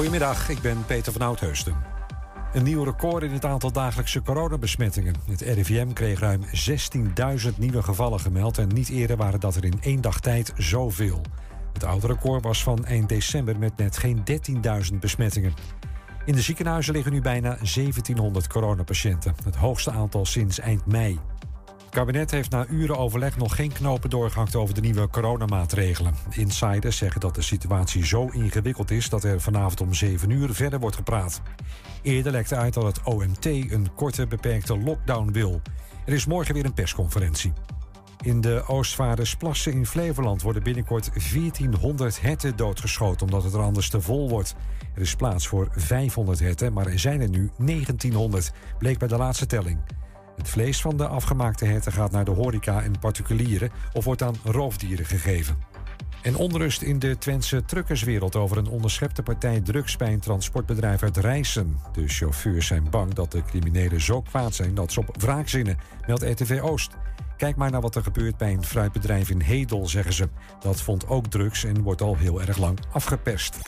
Goedemiddag, ik ben Peter van Oudheusten. Een nieuw record in het aantal dagelijkse coronabesmettingen. Het RIVM kreeg ruim 16.000 nieuwe gevallen gemeld... en niet eerder waren dat er in één dag tijd zoveel. Het oude record was van eind december met net geen 13.000 besmettingen. In de ziekenhuizen liggen nu bijna 1700 coronapatiënten. Het hoogste aantal sinds eind mei. Het kabinet heeft na uren overleg nog geen knopen doorgehakt over de nieuwe coronamaatregelen. Insiders zeggen dat de situatie zo ingewikkeld is dat er vanavond om 7 uur verder wordt gepraat. Eerder lekte uit dat het OMT een korte, beperkte lockdown wil. Er is morgen weer een persconferentie. In de Oostvaardersplassen in Flevoland worden binnenkort 1400 herten doodgeschoten... omdat het er anders te vol wordt. Er is plaats voor 500 herten, maar er zijn er nu 1900, bleek bij de laatste telling. Het vlees van de afgemaakte herten gaat naar de horeca en particulieren... of wordt aan roofdieren gegeven. En onrust in de Twentse truckerswereld over een onderschepte partij drugs... bij een transportbedrijf uit Rijssen. De chauffeurs zijn bang dat de criminelen zo kwaad zijn dat ze op wraak zinnen, meldt RTV Oost. Kijk maar naar wat er gebeurt bij een fruitbedrijf in Hedel, zeggen ze. Dat vond ook drugs en wordt al heel erg lang afgeperst.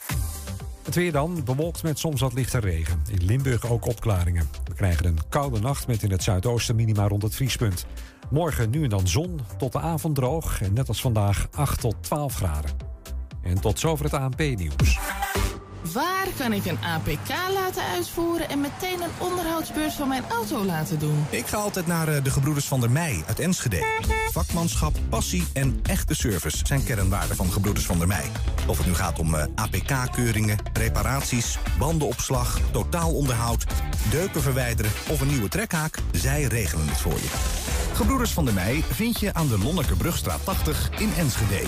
Het weer dan, bewolkt met soms wat lichte regen. In Limburg ook opklaringen. We krijgen een koude nacht met in het zuidoosten minima rond het vriespunt. Morgen nu en dan zon, tot de avond droog en net als vandaag 8 tot 12 graden. En tot zover het ANP-nieuws. Waar kan ik een APK laten uitvoeren en meteen een onderhoudsbeurs van mijn auto laten doen? Ik ga altijd naar de Gebroeders van der Meij uit Enschede. Vakmanschap, passie en echte service zijn kernwaarden van Gebroeders van der Meij. Of het nu gaat om APK-keuringen, reparaties, bandenopslag, totaalonderhoud, deuken verwijderen of een nieuwe trekhaak, zij regelen het voor je. Gebroeders van der Meij vind je aan de Lonnekebrugstraat 80 in Enschede.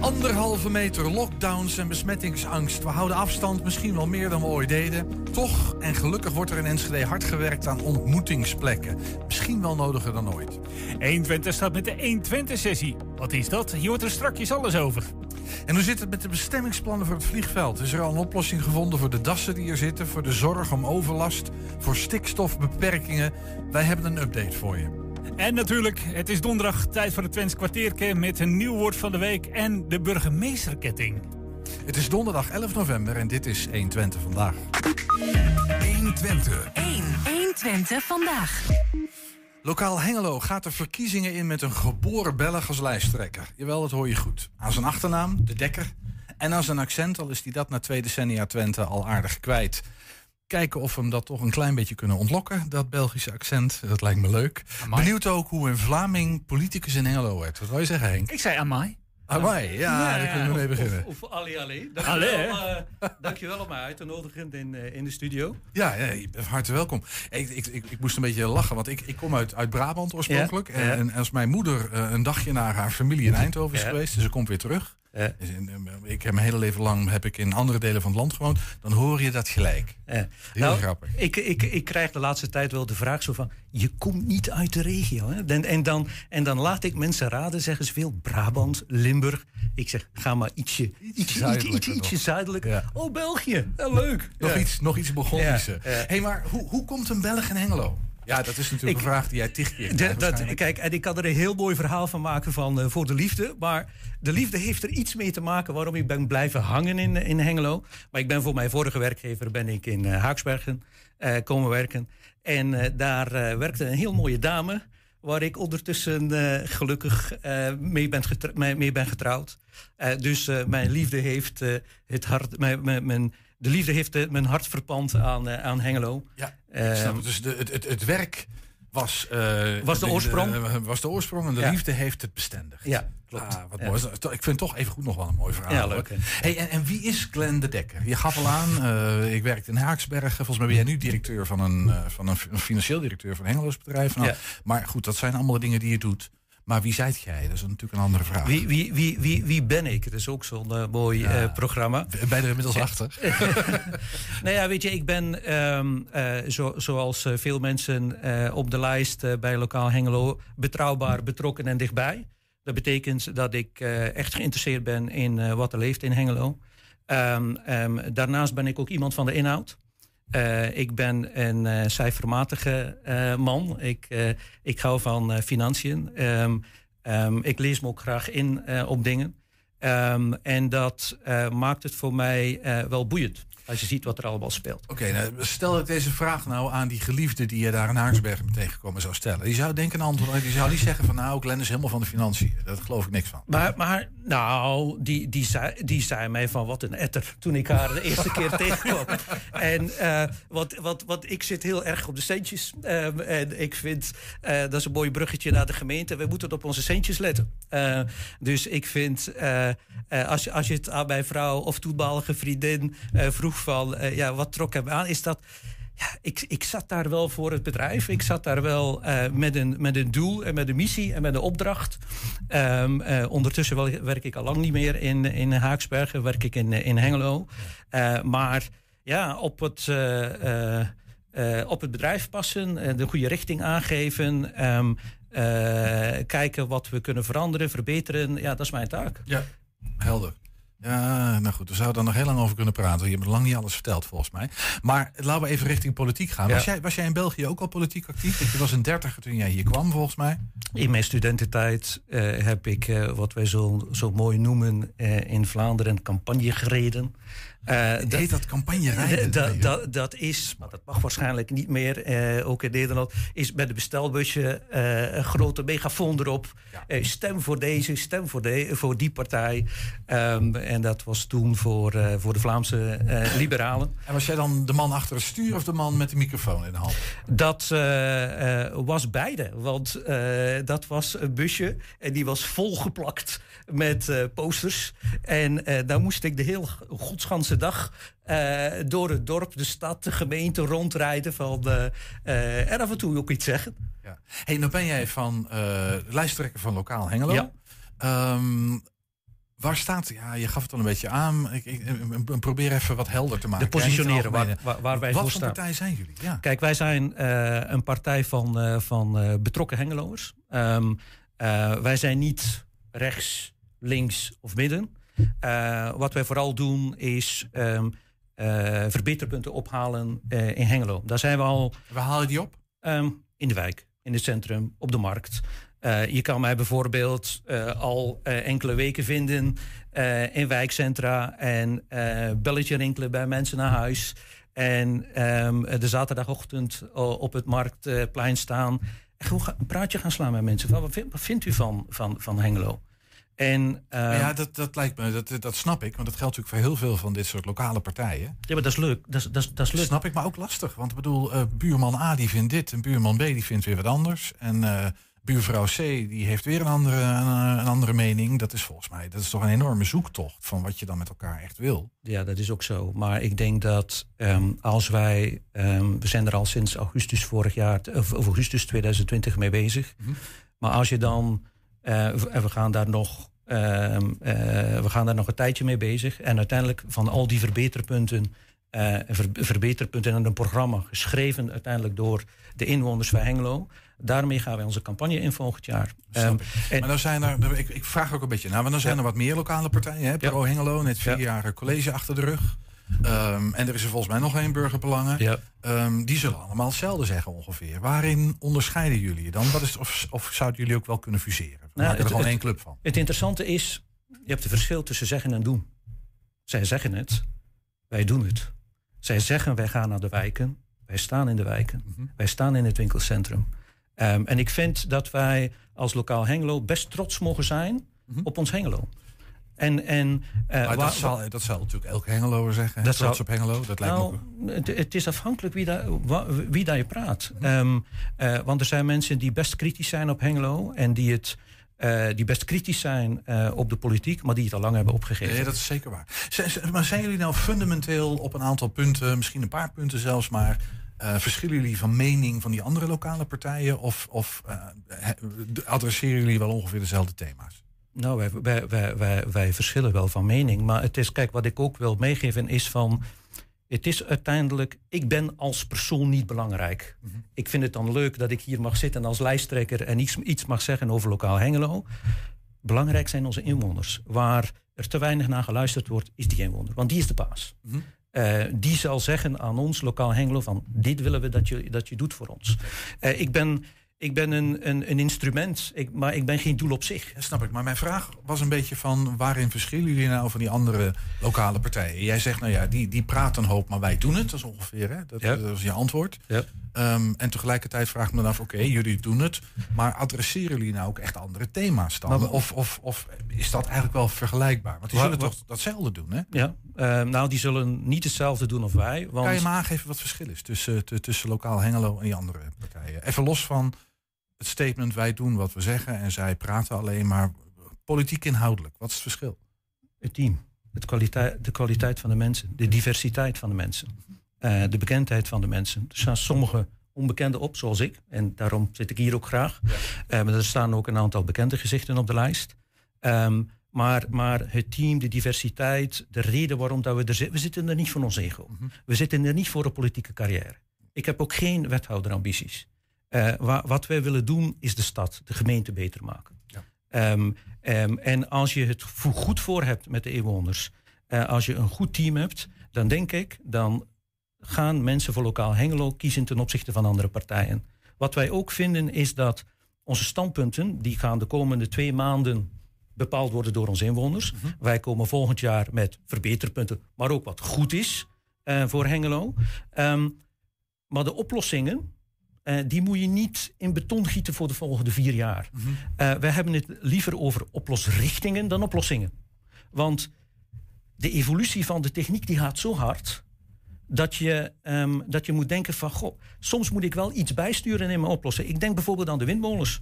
Anderhalve meter lockdowns en besmettingsangst. We houden afstand, misschien wel meer dan we ooit deden. Toch, en gelukkig wordt er in Enschede hard gewerkt aan ontmoetingsplekken. Misschien wel nodiger dan ooit. 120 staat met de 120-sessie. Wat is dat? Hier hoort er strakjes alles over. En hoe zit het met de bestemmingsplannen voor het vliegveld? Is er al een oplossing gevonden voor de dassen die er zitten... voor de zorg om overlast, voor stikstofbeperkingen? Wij hebben een update voor je. En natuurlijk, het is donderdag, tijd voor het Twents kwartiertje met een nieuw woord van de week en de burgemeesterketting. Het is donderdag 11 november en dit is 1 Twente vandaag. 1 Twente. 1 Twente vandaag. Lokaal Hengelo gaat de verkiezingen in met een geboren Belg als lijsttrekker. Jawel, dat hoor je goed. Aan zijn achternaam, De Decker, en aan zijn accent, al is hij dat na 2 decennia Twente al aardig kwijt. Kijken of we hem dat toch een klein beetje kunnen ontlokken. Dat Belgische accent, dat lijkt me leuk. Amai. Benieuwd ook hoe een Vlaming politicus in Hengelo werd. Wat wil je zeggen, Henk? Ik zei amai. Amai, ja, daar kunnen we mee beginnen. Of allee. Dankjewel om mij uit te nodigen in de studio. Ja, je bent hartelijk welkom. Ik moest een beetje lachen, want ik kom uit Brabant oorspronkelijk. Ja. En als mijn moeder een dagje naar haar familie in Eindhoven is geweest, dus ze komt weer terug. Ja. Ik heb mijn hele leven lang in andere delen van het land gewoond. Dan hoor je dat gelijk. Ja. Heel grappig. Ik krijg de laatste tijd wel de vraag zo van... je komt niet uit de regio. Hè? En dan laat ik mensen raden, zeggen ze veel... Brabant, Limburg. Ik zeg, ga maar ietsje zuidelijker. Ja. Oh, België. Leuk. Nog iets Burgondischer. Ja. Hey, maar hoe komt een Belg in Hengelo? Ja, dat is natuurlijk een vraag die jij 10 keer krijgt. Kijk, en ik kan er een heel mooi verhaal van maken van voor de liefde. Maar de liefde heeft er iets mee te maken waarom ik ben blijven hangen in Hengelo. Maar ik ben voor mijn vorige werkgever in Haaksbergen komen werken. En daar werkte een heel mooie dame waar ik ondertussen gelukkig mee ben getrouwd. Dus mijn liefde heeft het hart... De liefde heeft mijn hart verpand aan Hengelo. Ja, dus het werk was de oorsprong. Was de oorsprong en de liefde heeft het bestendigd. Ja, klopt. Ah, wat mooi. Ik vind het toch even goed nog wel een mooi verhaal. Ja, leuk. Hey, en wie is Glenn De Decker? Je gaf al aan, ik werkte in Haaksbergen. Volgens mij ben jij nu directeur van een financieel directeur van Hengelo's bedrijf. Nou, ja. Maar goed, dat zijn allemaal de dingen die je doet. Maar wie zijt jij? Dat is natuurlijk een andere vraag. Wie ben ik? Dat is ook zo'n mooi programma. Ben er inmiddels achter. Nou ja, weet je, ik ben zoals veel mensen op de lijst bij Lokaal Hengelo... betrouwbaar, betrokken en dichtbij. Dat betekent dat ik echt geïnteresseerd ben in wat er leeft in Hengelo. Daarnaast ben ik ook iemand van de inhoud. Ik ben een cijfermatige man. Ik hou van financiën. Ik lees me ook graag in op dingen. En dat maakt het voor mij wel boeiend. Als je ziet wat er allemaal speelt. Oké, nou, stel dat ik deze vraag nou aan die geliefde die je daar in Haaksbergen bent tegengekomen zou stellen. Die zou denken een antwoord. Die zou niet zeggen van nou, Glenn is helemaal van de financiën. Daar geloof ik niks van. Maar nou, die zei mij van wat een etter toen ik haar de eerste keer tegenkwam. En wat ik zit heel erg op de centjes. En ik vind, dat is een mooi bruggetje naar de gemeente. We moeten op onze centjes letten. Dus ik vind, als je het aan mijn vrouw of toenmalige vriendin vroeg van, wat trok hem aan, is dat ik zat daar wel voor het bedrijf. Ik zat daar wel met een doel en met een missie en met een opdracht. Ondertussen werk ik al lang niet meer in Haaksbergen, werk ik in Hengelo. Maar ja, op het bedrijf passen, de goede richting aangeven, kijken wat we kunnen veranderen, verbeteren. Ja, dat is mijn taak. Ja, helder. Ja, nou goed, we zouden daar nog heel lang over kunnen praten. Je hebt lang niet alles verteld, volgens mij. Maar laten we even richting politiek gaan. Ja. Was jij in België ook al politiek actief? Je was een 30er toen jij hier kwam, volgens mij. In mijn studententijd heb ik wat wij zo mooi noemen in Vlaanderen campagne gereden. Heet dat campagne rijden? Dat is, maar dat mag waarschijnlijk niet meer, ook in Nederland, is met een bestelbusje een grote megafoon erop. Ja. Stem voor deze, stem voor die partij. En dat was toen voor de Vlaamse liberalen. En was jij dan de man achter het stuur of de man met de microfoon in de hand? Dat was beide, want dat was een busje en die was volgeplakt met posters. En daar moest ik de heel godsgans dag door het dorp, de stad, de gemeente rondrijden van en af en toe ook iets zeggen. Ja. Hey, nou ben jij van lijsttrekker van Lokaal Hengelo. Ja. Waar staat? Ja, je gaf het al een beetje aan. Ik probeer even wat helder te maken. De positioneren waar wij voor staan. Wat voor partij zijn jullie? Ja. Kijk, wij zijn een partij van betrokken Hengeloers. Wij zijn niet rechts, links of midden. Wat wij vooral doen is verbeterpunten ophalen in Hengelo. Daar zijn we al. Waar haal je die op? In de wijk, in het centrum, op de markt. Je kan mij bijvoorbeeld al enkele weken vinden in wijkcentra en belletje rinkelen bij mensen naar huis. En de zaterdagochtend op het marktplein staan. En gewoon een praatje gaan slaan met mensen. Wat vindt u van Hengelo? Dat lijkt me, dat snap ik. Want dat geldt natuurlijk voor heel veel van dit soort lokale partijen. Ja, maar dat is leuk. Dat snap ik, maar ook lastig. Want ik bedoel, buurman A die vindt dit en buurman B die vindt weer wat anders. En buurvrouw C die heeft weer een andere mening. Dat is volgens mij, dat is toch een enorme zoektocht van wat je dan met elkaar echt wil. Ja, dat is ook zo. Maar ik denk dat als wij, we zijn er al sinds augustus vorig jaar, of augustus 2020 mee bezig. Mm-hmm. Maar als je dan, en we gaan daar nog een tijdje mee bezig. En uiteindelijk van al die verbeterpunten, verbeterpunten en een programma geschreven uiteindelijk door de inwoners van Hengelo. Daarmee gaan wij onze campagne in volgend jaar. Maar dan zijn er, ik vraag ook een beetje naar, want dan zijn er wat meer lokale partijen. Hè? Pro Hengelo, net 4 jaar college achter de rug. En er is er volgens mij nog één burgerbelangen. Ja. Die zullen allemaal hetzelfde zeggen ongeveer. Waarin onderscheiden jullie je dan? Wat is, of zouden jullie ook wel kunnen fuseren? Nou, er gewoon één club van. Het interessante is, je hebt het verschil tussen zeggen en doen. Zij zeggen het, wij doen het. Zij zeggen wij gaan naar de wijken, wij staan in de wijken. Mm-hmm. Wij staan in het winkelcentrum. En ik vind dat wij als Lokaal Hengelo best trots mogen zijn op ons Hengelo. Dat zal natuurlijk elke Hengeloer zeggen. Dat trots op Hengelo. Dat lijkt me ook. Het is afhankelijk wie daar je praat. Want er zijn mensen die best kritisch zijn op Hengelo. En die best kritisch zijn op de politiek. Maar die het al lang hebben opgegeven. Ja, dat is zeker waar. Maar zijn jullie nou fundamenteel op een aantal punten. Misschien een paar punten zelfs maar. Verschillen jullie van mening van die andere lokale partijen? Of adresseren jullie wel ongeveer dezelfde thema's? Nou, wij verschillen wel van mening. Maar het is, kijk, wat ik ook wil meegeven is van, het is uiteindelijk, ik ben als persoon niet belangrijk. Mm-hmm. Ik vind het dan leuk dat ik hier mag zitten als lijsttrekker en iets mag zeggen over Lokaal Hengelo. Belangrijk zijn onze inwoners. Waar er te weinig naar geluisterd wordt, is die inwoner. Want die is de baas. Mm-hmm. Die zal zeggen aan ons, Lokaal Hengelo, van dit willen we dat je doet voor ons. Ik ben een instrument, maar ik ben geen doel op zich. Dat snap ik, maar mijn vraag was een beetje van... waarin verschillen jullie nou van die andere lokale partijen? Jij zegt, nou ja, die praten een hoop, maar wij doen het. Dat is ongeveer, hè? Dat was je antwoord. Ja. En tegelijkertijd vraag ik me dan af, oké, jullie doen het... maar adresseren jullie nou ook echt andere thema's dan? Of is dat eigenlijk wel vergelijkbaar? Want die zullen toch datzelfde doen, hè? Ja, die zullen niet hetzelfde doen als wij. Want... Kan je me aangeven wat het verschil is tussen Lokaal Hengelo en die andere partijen? Even los van... het statement, wij doen wat we zeggen en zij praten alleen maar politiek inhoudelijk. Wat is het verschil? Het team, de kwaliteit van de mensen, de diversiteit van de mensen, de bekendheid van de mensen. Er staan sommige onbekenden op, zoals ik, en daarom zit ik hier ook graag. Ja. Maar er staan ook een aantal bekende gezichten op de lijst. Maar het team, de diversiteit, de reden waarom dat we er zitten... we zitten er niet voor ons ego. Mm-hmm. We zitten er niet voor een politieke carrière. Ik heb ook geen wethouderambities. Wat wij willen doen is de stad, de gemeente beter maken. Ja. En als je het goed voor hebt met de inwoners, als je een goed team hebt, dan denk ik, dan gaan mensen voor Lokaal Hengelo kiezen ten opzichte van andere partijen. Wat wij ook vinden is dat onze standpunten, die gaan de komende 2 maanden bepaald worden door onze inwoners. Mm-hmm. Wij komen volgend jaar met verbeterpunten, maar ook wat goed is voor Hengelo. Maar de oplossingen, die moet je niet in beton gieten voor de volgende 4 jaar. Mm-hmm. Wij hebben het liever over oplosrichtingen dan oplossingen. Want de evolutie van de techniek die gaat zo hard... dat je moet denken van... goh, soms moet ik wel iets bijsturen in mijn oplossing. Ik denk bijvoorbeeld aan de windmolens.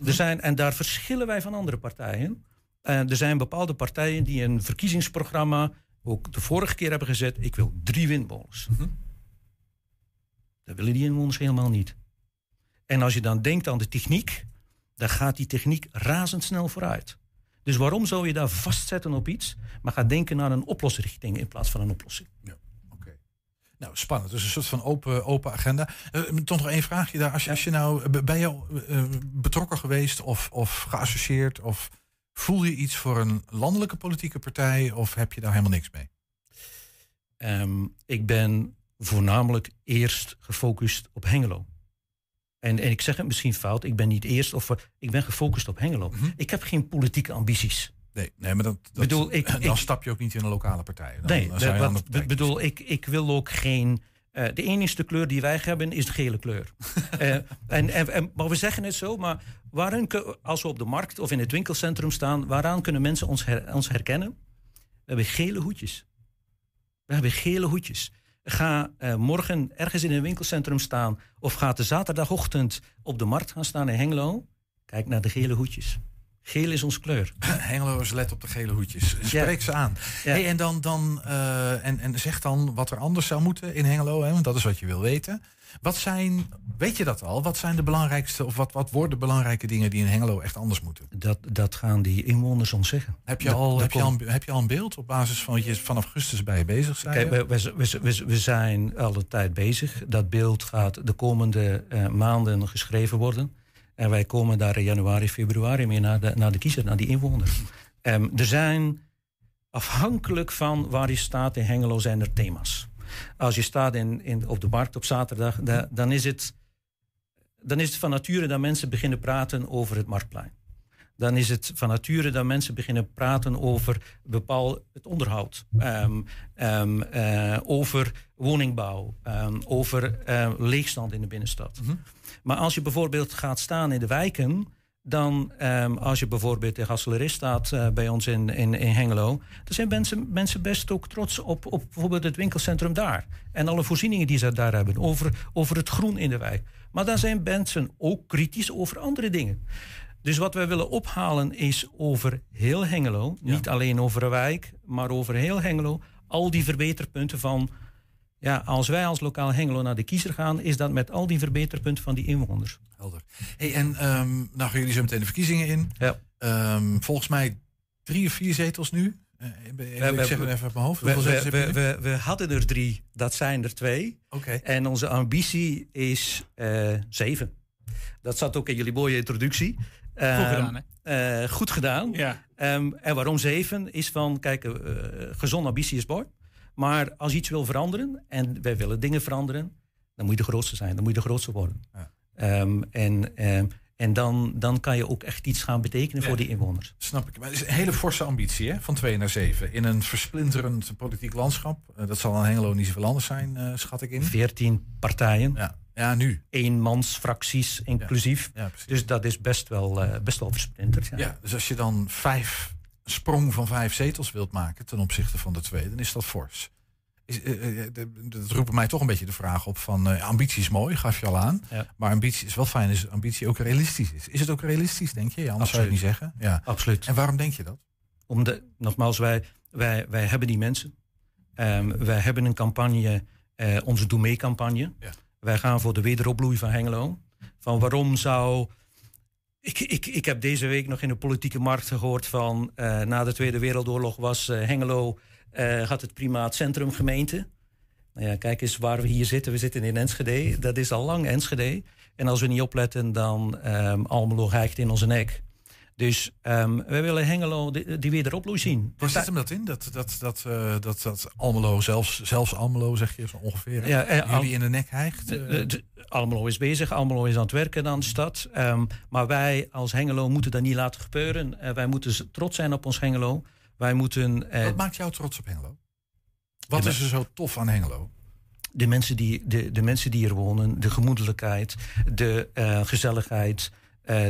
Mm-hmm. En daar verschillen wij van andere partijen. Er zijn bepaalde partijen die in een verkiezingsprogramma... ook de vorige keer hebben gezet... ik wil 3 windmolens. Mm-hmm. Dat willen die inwoners helemaal niet. En als je dan denkt aan de techniek, dan gaat die techniek razendsnel vooruit. Dus waarom zou je daar vastzetten op iets, maar ga denken naar een oplossrichting in plaats van een oplossing? Ja, oké. Nou, spannend. Dus een soort van open agenda. Toch nog één vraagje daar. Als je nou, ben je betrokken geweest of geassocieerd, of voel je iets voor een landelijke politieke partij, of heb je daar helemaal niks mee? Ik ben... voornamelijk eerst gefocust op Hengelo. En ik zeg het misschien fout, ik ben niet eerst... ik ben gefocust op Hengelo. Mm-hmm. Ik heb geen politieke ambities. Nee, maar dan stap je ook niet in een lokale partij. Ik wil ook geen... de enige kleur die wij hebben is de gele kleur. Maar we zeggen het zo, maar als we op de markt of in het winkelcentrum staan... waaraan kunnen mensen ons herkennen? We hebben gele hoedjes. Ga morgen ergens in een winkelcentrum staan... of ga de zaterdagochtend op de markt gaan staan in Hengelo. Kijk naar de gele hoedjes. Geel is ons kleur. Hengeloers, let op de gele hoedjes. Spreek ze aan. Ja. Hey, en dan zeg dan wat er anders zou moeten in Hengelo. Hè, want dat is wat je wil weten. Weet je dat al? Wat zijn de belangrijkste of wat worden de belangrijke dingen... die in Hengelo echt anders moeten? Dat gaan die inwoners ons zeggen. Heb je al een beeld op basis van wat je vanaf augustus bij je bezig bent? Kijk, we zijn al de tijd bezig. Dat beeld gaat de komende maanden geschreven worden... En wij komen daar in januari, februari mee naar de kiezer, naar die inwoner. Er zijn, afhankelijk van waar je staat in Hengelo, zijn er thema's. Als je staat op de markt op zaterdag, dan is het van nature dat mensen beginnen praten over het Marktplein. Dan is het van nature dat mensen beginnen praten over het onderhoud. Over woningbouw. Over leegstand in de binnenstad. Mm-hmm. Maar als je bijvoorbeeld gaat staan in de wijken... dan als je bijvoorbeeld in Gasselerist staat bij ons in Hengelo... dan zijn mensen best ook trots op bijvoorbeeld het winkelcentrum daar. En alle voorzieningen die ze daar hebben. Over het groen in de wijk. Maar dan zijn mensen ook kritisch over andere dingen. Dus wat wij willen ophalen is over heel Hengelo... niet alleen over een wijk, maar over heel Hengelo... al die verbeterpunten van... als wij als Lokaal Hengelo naar de kiezer gaan... is dat met al die verbeterpunten van die inwoners. Helder. Hey, en nou gaan jullie zo meteen de verkiezingen in. Ja. Volgens mij 3 of 4 zetels nu. Ik zeg het even uit mijn hoofd. We hadden er 3, dat zijn er 2. Okay. En onze ambitie is 7. Dat zat ook in jullie mooie introductie. Goed gedaan, hè? Goed gedaan. Ja. En waarom 7 is van, kijk, gezonde ambitie is mooi. Maar als je iets wil veranderen, en wij willen dingen veranderen, dan moet je de grootste zijn, dan moet je de grootste worden. Ja. En dan kan je ook echt iets gaan betekenen voor die inwoners. Snap ik. Maar het is een hele forse ambitie, hè? Van 2 naar 7. In een versplinterend politiek landschap. Dat zal aan Hengelo niet zoveel anders zijn, schat ik in. 14 partijen. Ja, nu. Eenmansfracties inclusief. Ja, dus dat is best wel versplinterd. Ja. Ja, dus als je dan sprong van 5 zetels wilt maken ten opzichte van de 2, dan is dat fors. Dat roept mij toch een beetje de vraag op van ambitie is mooi, gaf je al aan. Ja. Maar ambitie is wel fijn, is ambitie ook realistisch is. Is het ook realistisch, denk je? Ja, anders zou je het niet zeggen. Ja. Absoluut. En waarom denk je dat? Nogmaals, wij hebben die mensen. Wij hebben een campagne, onze Doe Mee campagne. Ja. Wij gaan voor de wederopbloei van Hengelo. Van waarom zou... Ik heb deze week nog in de politieke markt gehoord van... na de Tweede Wereldoorlog was Hengelo... had het primaat centrumgemeente. Nou ja, kijk eens waar we hier zitten. We zitten in Enschede. Dat is al lang Enschede. En als we niet opletten, dan Almelo hijgt in onze nek. Dus wij willen Hengelo die wederopbloei zien. Waar zit hem dat in? Dat Almelo, zelfs Almelo, zeg je zo ongeveer, jullie in de nek hijgt? Almelo is bezig, Almelo is aan het werken aan de stad. Maar wij als Hengelo moeten dat niet laten gebeuren. Wij moeten trots zijn op ons Hengelo. Wij moeten, wat maakt jou trots op Hengelo? Wat is er zo tof aan Hengelo? De mensen die hier wonen, de gemoedelijkheid, de gezelligheid,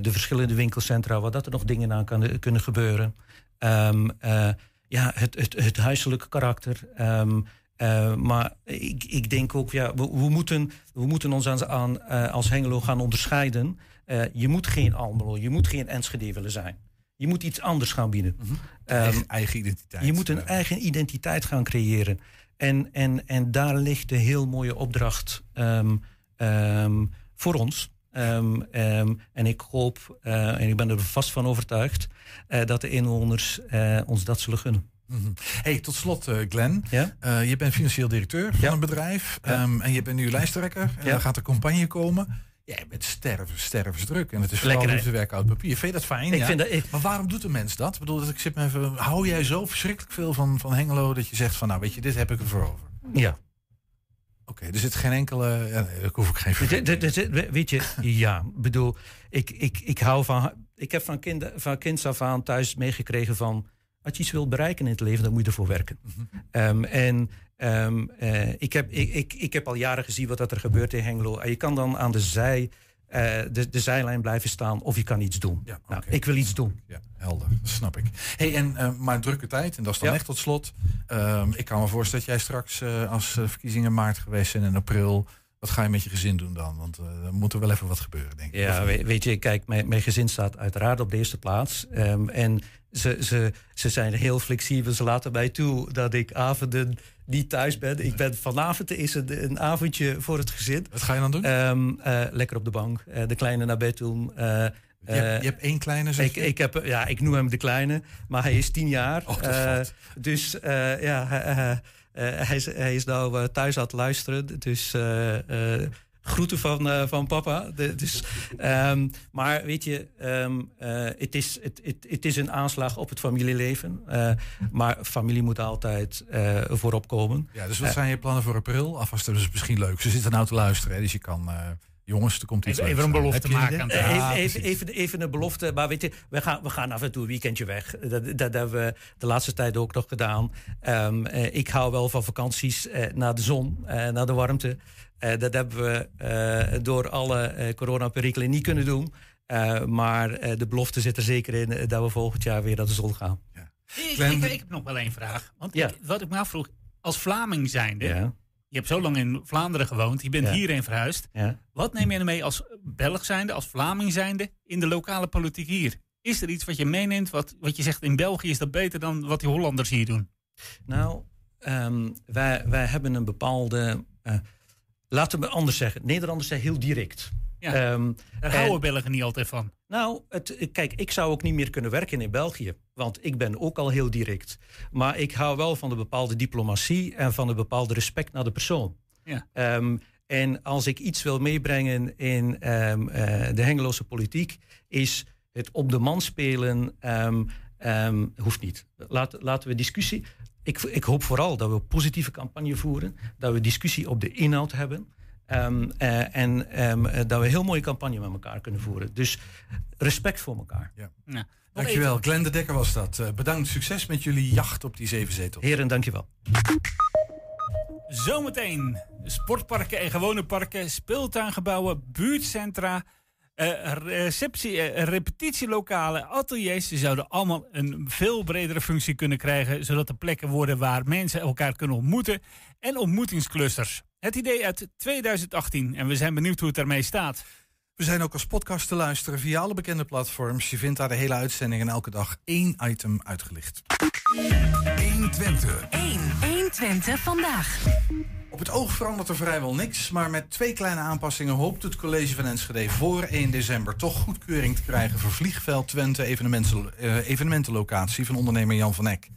de verschillende winkelcentra, waar dat er nog dingen aan kunnen gebeuren. Het huiselijke karakter. Maar ik denk ook, we moeten ons als Hengelo gaan onderscheiden. Je moet geen Almelo, je moet geen Enschede willen zijn. Je moet iets anders gaan bieden. Mm-hmm. Eigen identiteit. Je moet een eigen identiteit gaan creëren. En daar ligt de heel mooie opdracht voor ons. En ik hoop, en ik ben er vast van overtuigd... dat de inwoners ons dat zullen gunnen. Mm-hmm. Hey, tot slot, Glenn. Ja? Je bent financieel directeur van een bedrijf. Ja. En je bent nu lijsttrekker. En dan gaat een campagne komen... Ja, met stervensdruk. En het is vooral liefde werk uit papier. Vind je dat fijn? Maar waarom doet een mens dat? Ik bedoel, dat ik zit me even. Hou jij zo verschrikkelijk veel van Hengelo dat je zegt van, nou weet je, dit heb ik ervoor over? Ja. Oké, er zit geen enkele... Ja, daar hoef ik geen vergeten. Weet je, ja. Bedoel, ik hou van... Ik heb van kinds af aan thuis meegekregen van... Als je iets wil bereiken in het leven, dan moet je ervoor werken. Mm-hmm. Ik heb al jaren gezien wat er gebeurt in Hengelo. En je kan dan aan de zijlijn blijven staan of je kan iets doen. Ja, okay. Nou, ik wil iets doen. Ja, helder, dat snap ik. Hey, maar drukke tijd, en dat is dan echt tot slot. Ik kan me voorstellen dat jij straks, als verkiezingen in maart geweest zijn en april... Wat ga je met je gezin doen dan? Want er moet er wel even wat gebeuren, denk ik. Ja, weet je, kijk, mijn gezin staat uiteraard op de eerste plaats. En ze zijn heel flexibel. Ze laten mij toe dat ik avonden niet thuis ben. Ik ben vanavond is het een avondje voor het gezin. Wat ga je dan doen? Lekker op de bank. De kleine naar bed doen. Je hebt 1 kleine, zeg je? Ik noem hem de kleine. Maar hij is 10 jaar. Oh, hij is nou thuis aan het luisteren, dus groeten van papa. Maar weet je, het is een aanslag op het familieleven. Maar familie moet altijd voorop komen. Ja, dus wat zijn je plannen voor april? Alvast, dat is misschien leuk. Ze zitten nou te luisteren, hè, dus je kan... Jongens, er komt iets. Even een belofte maken. Even een belofte. Maar weet je, we gaan af en toe een weekendje weg. Dat hebben we de laatste tijd ook nog gedaan. Ik hou wel van vakanties naar de zon, naar de warmte. Dat hebben we door alle coronaperikelen niet kunnen doen. Maar de belofte zit er zeker in dat we volgend jaar weer naar de zon gaan. Ja. Ik heb nog wel 1 vraag. Want wat ik me afvroeg, als Vlaming zijnde... Ja. Je hebt zo lang in Vlaanderen gewoond. Je bent hierheen verhuisd. Ja. Wat neem je ermee als Belg zijnde, als Vlaming zijnde... in de lokale politiek hier? Is er iets wat je meeneemt, wat je zegt... in België is dat beter dan wat die Hollanders hier doen? Nou, wij hebben een bepaalde... laten we anders zeggen. Nederlanders zijn heel direct. Ja. Daar houden Belgen niet altijd van. Nou, kijk, ik zou ook niet meer kunnen werken in België. Want ik ben ook al heel direct. Maar ik hou wel van de bepaalde diplomatie... en van een bepaalde respect naar de persoon. Ja. En als ik iets wil meebrengen in de Hengelose politiek... is het op de man spelen... hoeft niet. Laten we discussie... Ik hoop vooral dat we positieve campagne voeren, dat we discussie op de inhoud hebben en dat we een heel mooie campagne met elkaar kunnen voeren. Dus respect voor elkaar. Ja. Ja. Dankjewel, Glenn De Decker was dat. Bedankt, succes met jullie jacht op die 7 zetels. Heren, dankjewel. Zometeen sportparken en gewone parken, speeltuingebouwen, buurtcentra, repetitielokalen, ateliers. Ze zouden allemaal een veel bredere functie kunnen krijgen, zodat er plekken worden waar mensen elkaar kunnen ontmoeten en ontmoetingsclusters. Het idee uit 2018 en we zijn benieuwd hoe het daarmee staat. We zijn ook als podcast te luisteren via alle bekende platforms. Je vindt daar de hele uitzending en elke dag 1 item uitgelicht. 1 Twente. 1 Twente vandaag. Op het oog verandert er vrijwel niks, maar met 2 kleine aanpassingen hoopt het college van Enschede voor 1 december toch goedkeuring te krijgen voor vliegveld Twente evenementenlocatie van ondernemer Jan van Eck.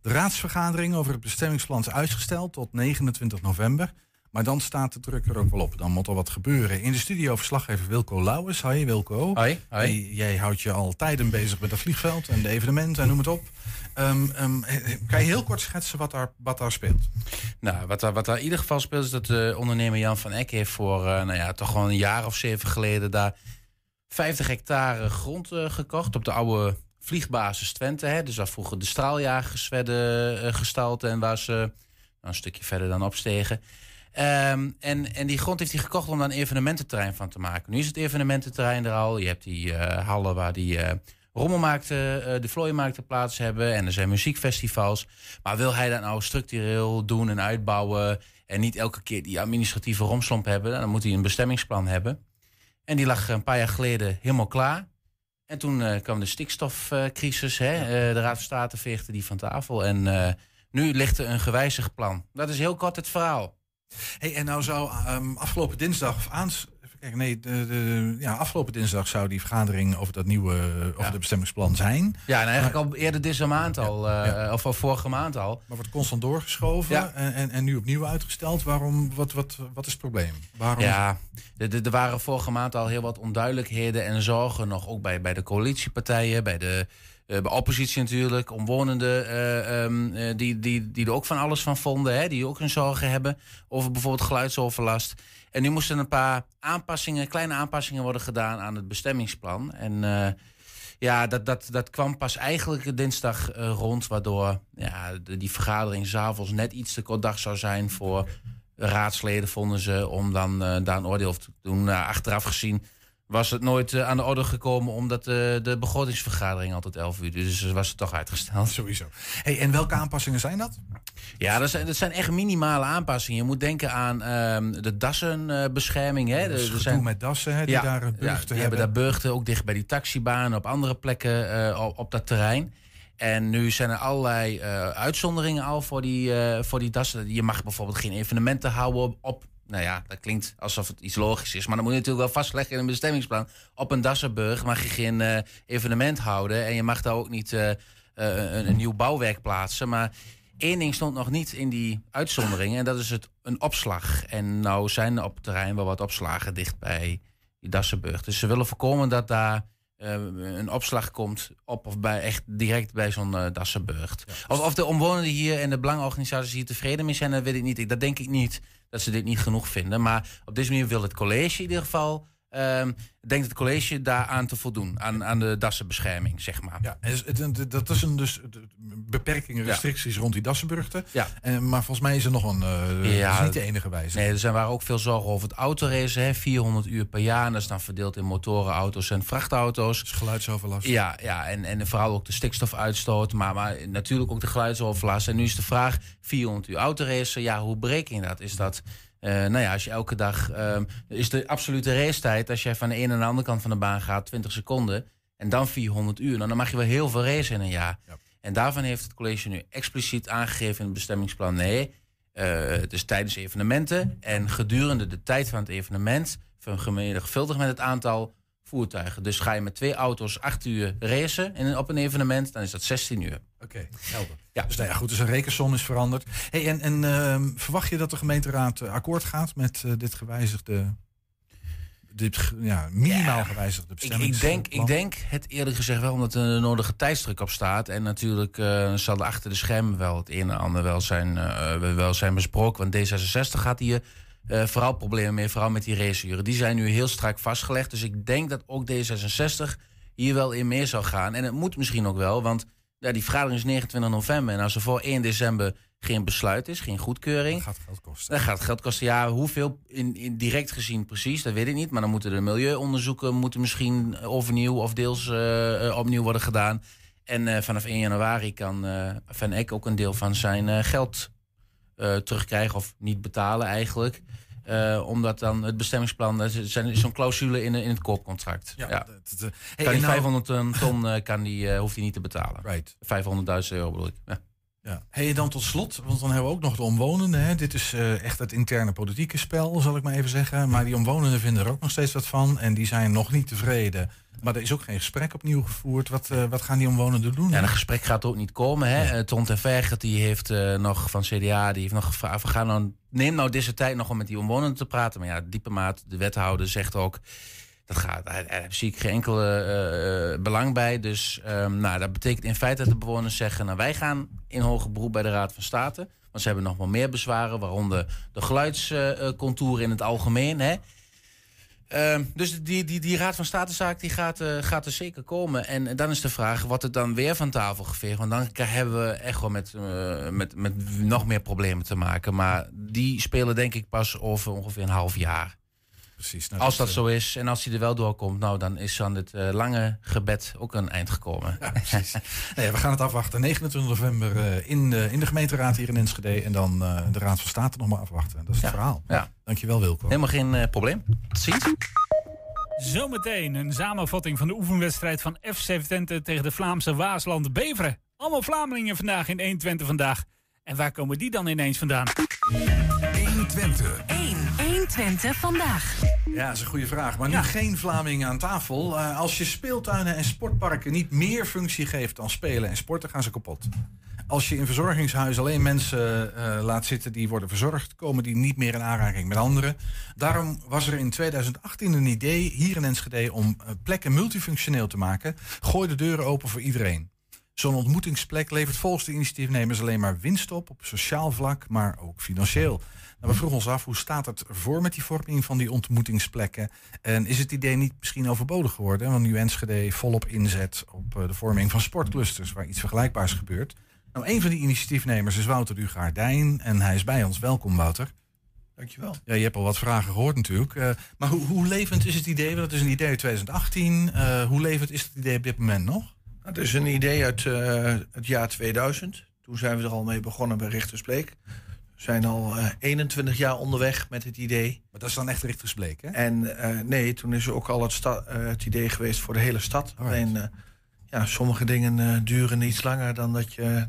De raadsvergadering over het bestemmingsplan is uitgesteld tot 29 november, maar dan staat de druk er ook wel op. Dan moet er wat gebeuren. In de studio verslaggever Wilco Lauwers. Hi Wilco. Hi. Jij houdt je al tijden bezig met het vliegveld en de evenementen en noem het op. Kan je heel kort schetsen wat daar speelt? Nou, wat daar in ieder geval speelt is dat de ondernemer Jan van Eck heeft voor toch gewoon een jaar of 7 geleden daar 50 hectare grond gekocht op de oude vliegbasis Twente. Hè? Dus waar vroeger de straaljagers werden gestald en waar ze een stukje verder dan opstegen. En die grond heeft hij gekocht om daar een evenemententerrein van te maken. Nu is het evenemententerrein er al. Je hebt die hallen waar die de vlooienmarkten plaats hebben. En er zijn muziekfestivals. Maar wil hij dat nou structureel doen en uitbouwen en niet elke keer die administratieve romslomp hebben, dan moet hij een bestemmingsplan hebben. En die lag een paar jaar geleden helemaal klaar. En toen kwam de stikstofcrisis. De Raad van State veegde die van tafel. En nu ligt er een gewijzigd plan. Dat is heel kort het verhaal. Hey, en nou zou afgelopen dinsdag afgelopen dinsdag zou die vergadering over dat nieuwe de bestemmingsplan zijn. Ja, en eigenlijk al eerder deze maand al, of al vorige maand al. Maar wordt constant doorgeschoven en nu opnieuw uitgesteld. Waarom? Wat is het probleem? Waarom? Ja, er waren vorige maand al heel wat onduidelijkheden en zorgen nog ook bij de coalitiepartijen, bij de oppositie natuurlijk, omwonenden die er ook van alles van vonden. Hè, die ook hun zorgen hebben over bijvoorbeeld geluidsoverlast. En nu moesten een paar kleine aanpassingen worden gedaan aan het bestemmingsplan. En dat kwam pas eigenlijk dinsdag rond, waardoor die vergadering s'avonds net iets te kort dag zou zijn voor raadsleden, vonden ze, om dan daar een oordeel over te doen. Achteraf gezien was het nooit aan de orde gekomen, omdat de begrotingsvergadering altijd 11 uur. Dus was het toch uitgesteld. Sowieso. Hey, en welke aanpassingen zijn dat? Ja, dat zijn echt minimale aanpassingen. Je moet denken aan de dassenbescherming. Hè. Dus gedoe zijn met dassen, hè, die daar burchten hebben. Die hebben daar burchten, ook dicht bij die taxibanen, op andere plekken op dat terrein. En nu zijn er allerlei uitzonderingen al voor die dassen. Je mag bijvoorbeeld geen evenementen houden op dat klinkt alsof het iets logisch is. Maar dan moet je natuurlijk wel vastleggen in een bestemmingsplan. Op een Dassenburg mag je geen evenement houden. En je mag daar ook niet een nieuw bouwwerk plaatsen. Maar 1 ding stond nog niet in die uitzondering. En dat is een opslag. En nou zijn er op het terrein wel wat opslagen dicht bij die Dassenburg. Dus ze willen voorkomen dat daar een opslag komt op of bij, echt direct bij zo'n Dassenburg. Ja, dus of de omwonenden hier en de belangenorganisaties hier tevreden mee zijn, dat weet ik niet. Dat denk ik niet, dat ze dit niet genoeg vinden. Maar op deze manier wil het college in ieder geval, denkt het college daaraan te voldoen. Aan de dassenbescherming, zeg maar. Ja, dat is dus beperkingen, restricties rond die dassenburgten. Ja. Maar volgens mij is er nog een dat is niet de enige wijze. Nee, waren ook veel zorgen over het autoracen. Hè, 400 uur per jaar. En dat is dan verdeeld in motorenauto's en vrachtauto's. Dus geluidsoverlast. Ja en vooral ook de stikstofuitstoot. Maar natuurlijk ook de geluidsoverlast. En nu is de vraag, 400 uur autoracen. Ja, hoe breek je dat? Is dat... als je elke dag... is de absolute racetijd, als jij van de ene en de andere kant van de baan gaat, 20 seconden en dan 400 uur. Dan mag je wel heel veel racen in een jaar. Ja. En daarvan heeft het college nu expliciet aangegeven in het bestemmingsplan. Nee, het is tijdens evenementen en gedurende de tijd van het evenement vermenigvuldigd met het aantal voertuigen. Dus ga je met 2 auto's 8 uur racen op een evenement, dan is dat 16 uur. Oké, helder. Ja. Dus dus een rekensom is veranderd. Hey, en verwacht je dat de gemeenteraad akkoord gaat met dit gewijzigde minimaal gewijzigde bestemming. Ik denk het eerlijk gezegd wel, omdat er een nodige tijdsdruk op staat. En natuurlijk zal er achter de schermen wel het een en ander wel zijn besproken. Want D66 gaat hier vooral problemen mee, vooral met die raceuren. Die zijn nu heel strak vastgelegd. Dus ik denk dat ook D66 hier wel in mee zal gaan. En het moet misschien ook wel, want ja, die vergadering is 29 november. En als er voor 1 december geen besluit is, geen goedkeuring... Dat gaat geld kosten. Dat gaat geld kosten, ja. Hoeveel in direct gezien precies, dat weet ik niet. Maar dan moeten de milieuonderzoeken misschien overnieuw of deels opnieuw worden gedaan. En vanaf 1 januari kan Van Eck ook een deel van zijn geld terugkrijgen of niet betalen eigenlijk. Omdat dan het bestemmingsplan... Er is zo'n clausule in het koopcontract. Ja, ja. Kan die 500 ton hoeft hij niet te betalen. Right. €500.000 bedoel ik. Ja. Ja. Hey, dan tot slot, want dan hebben we ook nog de omwonenden. Hè. Dit is echt het interne politieke spel, zal ik maar even zeggen. Maar die omwonenden vinden er ook nog steeds wat van. En die zijn nog niet tevreden. Maar er is ook geen gesprek opnieuw gevoerd. Wat gaan die omwonenden doen? Ja, een gesprek gaat ook niet komen. Hè? Ja. Ton ten Verge, die heeft nog van CDA, die heeft nog gevraagd... Neem nou deze tijd nog om met die omwonenden te praten. Maar ja, Diepemaat, de wethouder, zegt ook... Dat gaat, daar zie ik geen enkele belang bij. Dus dat betekent in feite dat de bewoners zeggen... Nou, wij gaan in hoger beroep bij de Raad van State. Want ze hebben nog wel meer bezwaren. Waaronder de geluidscontouren in het algemeen. Hè. Dus die Raad van Statenzaak die gaat er zeker komen. En dan is de vraag, wordt het dan weer van tafel geveegd? Want dan hebben we echt wel met nog meer problemen te maken. Maar die spelen denk ik pas over ongeveer een half jaar. Precies, nou als dat zo is en als hij er wel doorkomt... Nou, dan is aan dit lange gebed ook een eind gekomen. Ja, precies. Nee, we gaan het afwachten. 29 november in de gemeenteraad hier in Enschede... en dan de Raad van State nog maar afwachten. Dat is het verhaal. Ja. Dankjewel, Wilco. Helemaal geen probleem. Tot ziens. Zometeen een samenvatting van de oefenwedstrijd van FC Twente... tegen de Vlaamse Waasland Beveren. Allemaal Vlamingen vandaag in 1 Twente vandaag. En waar komen die dan ineens vandaan? 1 Twente. 1 Twente vandaag. Ja, dat is een goede vraag. Maar nu geen Vlamingen aan tafel. Als je speeltuinen en sportparken niet meer functie geeft dan spelen en sporten, gaan ze kapot. Als je in verzorgingshuizen alleen mensen laat zitten die worden verzorgd, komen die niet meer in aanraking met anderen. Daarom was er in 2018 een idee hier in Enschede om plekken multifunctioneel te maken. Gooi de deuren open voor iedereen. Zo'n ontmoetingsplek levert volgens de initiatiefnemers alleen maar winst op sociaal vlak, maar ook financieel. Nou, we vroegen ons af, hoe staat het voor met die vorming van die ontmoetingsplekken? En is het idee niet misschien overbodig geworden? Want nu Enschede volop inzet op de vorming van sportclusters, waar iets vergelijkbaars gebeurt. Nou, een van die initiatiefnemers is Wouter Dugardeyn en hij is bij ons. Welkom, Wouter. Dankjewel. Ja, je hebt al wat vragen gehoord natuurlijk. Maar hoe levend is het idee? Want dat is een idee uit 2018. Hoe levend is het idee op dit moment nog? Het is een idee uit het jaar 2000. Toen zijn we er al mee begonnen bij Richtersbleek. We zijn al 21 jaar onderweg met het idee. Maar dat is dan echt Richtersbleek, hè? En nee, toen is er ook al het idee geweest voor de hele stad. Alleen sommige dingen duren iets langer dan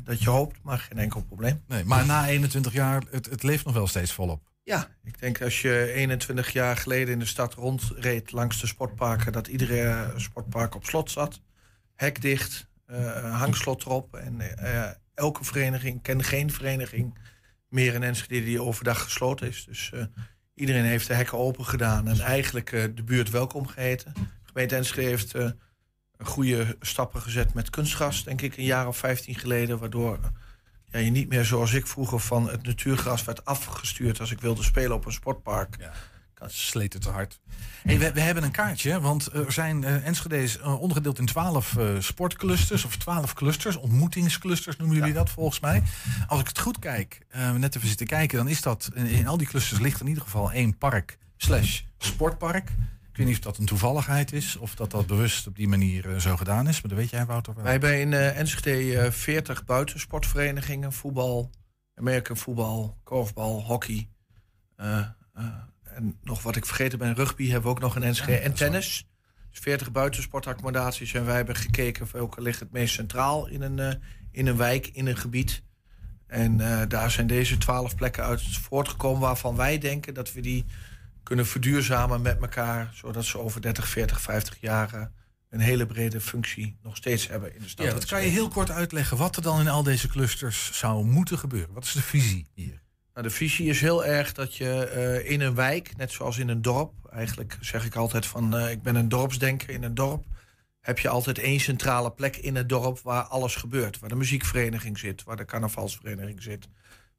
dat je hoopt. Maar geen enkel probleem. Nee, maar na 21 jaar, het leeft nog wel steeds volop. Ja, ik denk als je 21 jaar geleden in de stad rondreed langs de sportparken... dat iedere sportpark op slot zat... Hek dicht, hangslot erop. En elke vereniging kent geen vereniging meer in Enschede die overdag gesloten is. Dus iedereen heeft de hekken open gedaan en eigenlijk de buurt welkom geheten. De gemeente Enschede heeft goede stappen gezet met kunstgras, denk ik, een jaar of 15 geleden. Waardoor je niet meer zoals ik vroeger van het natuurgras werd afgestuurd als ik wilde spelen op een sportpark. Ja. Sleet het te hard. Hey, we hebben een kaartje, want er zijn Enschede's ondergedeeld in 12 sportclusters... of 12 clusters, ontmoetingsclusters noemen jullie dat volgens mij. Als ik het goed kijk, net even zitten kijken... dan is dat, in al die clusters ligt in ieder geval 1 park / sportpark. Ik weet niet of dat een toevalligheid is... of dat bewust op die manier zo gedaan is, maar dat weet jij, Wouter. Wij hebben in Enschede 40 buitensportverenigingen... voetbal, American voetbal, korfbal, hockey... En nog wat ik vergeten ben, rugby hebben we ook nog in Enschede. Ja, en tennis. Dus 40 buitensportaccommodaties. En wij hebben gekeken welke ligt het meest centraal in een wijk, in een gebied. En daar zijn deze 12 plekken uit voortgekomen... waarvan wij denken dat we die kunnen verduurzamen met elkaar... zodat ze over 30, 40, 50 jaar een hele brede functie nog steeds hebben in de stad. Ja, dat kan je heel kort uitleggen wat er dan in al deze clusters zou moeten gebeuren. Wat is de visie hier? Nou, de visie is heel erg dat je in een wijk, net zoals in een dorp... Eigenlijk zeg ik altijd van, ik ben een dorpsdenker in een dorp... heb je altijd één centrale plek in het dorp waar alles gebeurt. Waar de muziekvereniging zit, waar de carnavalsvereniging zit.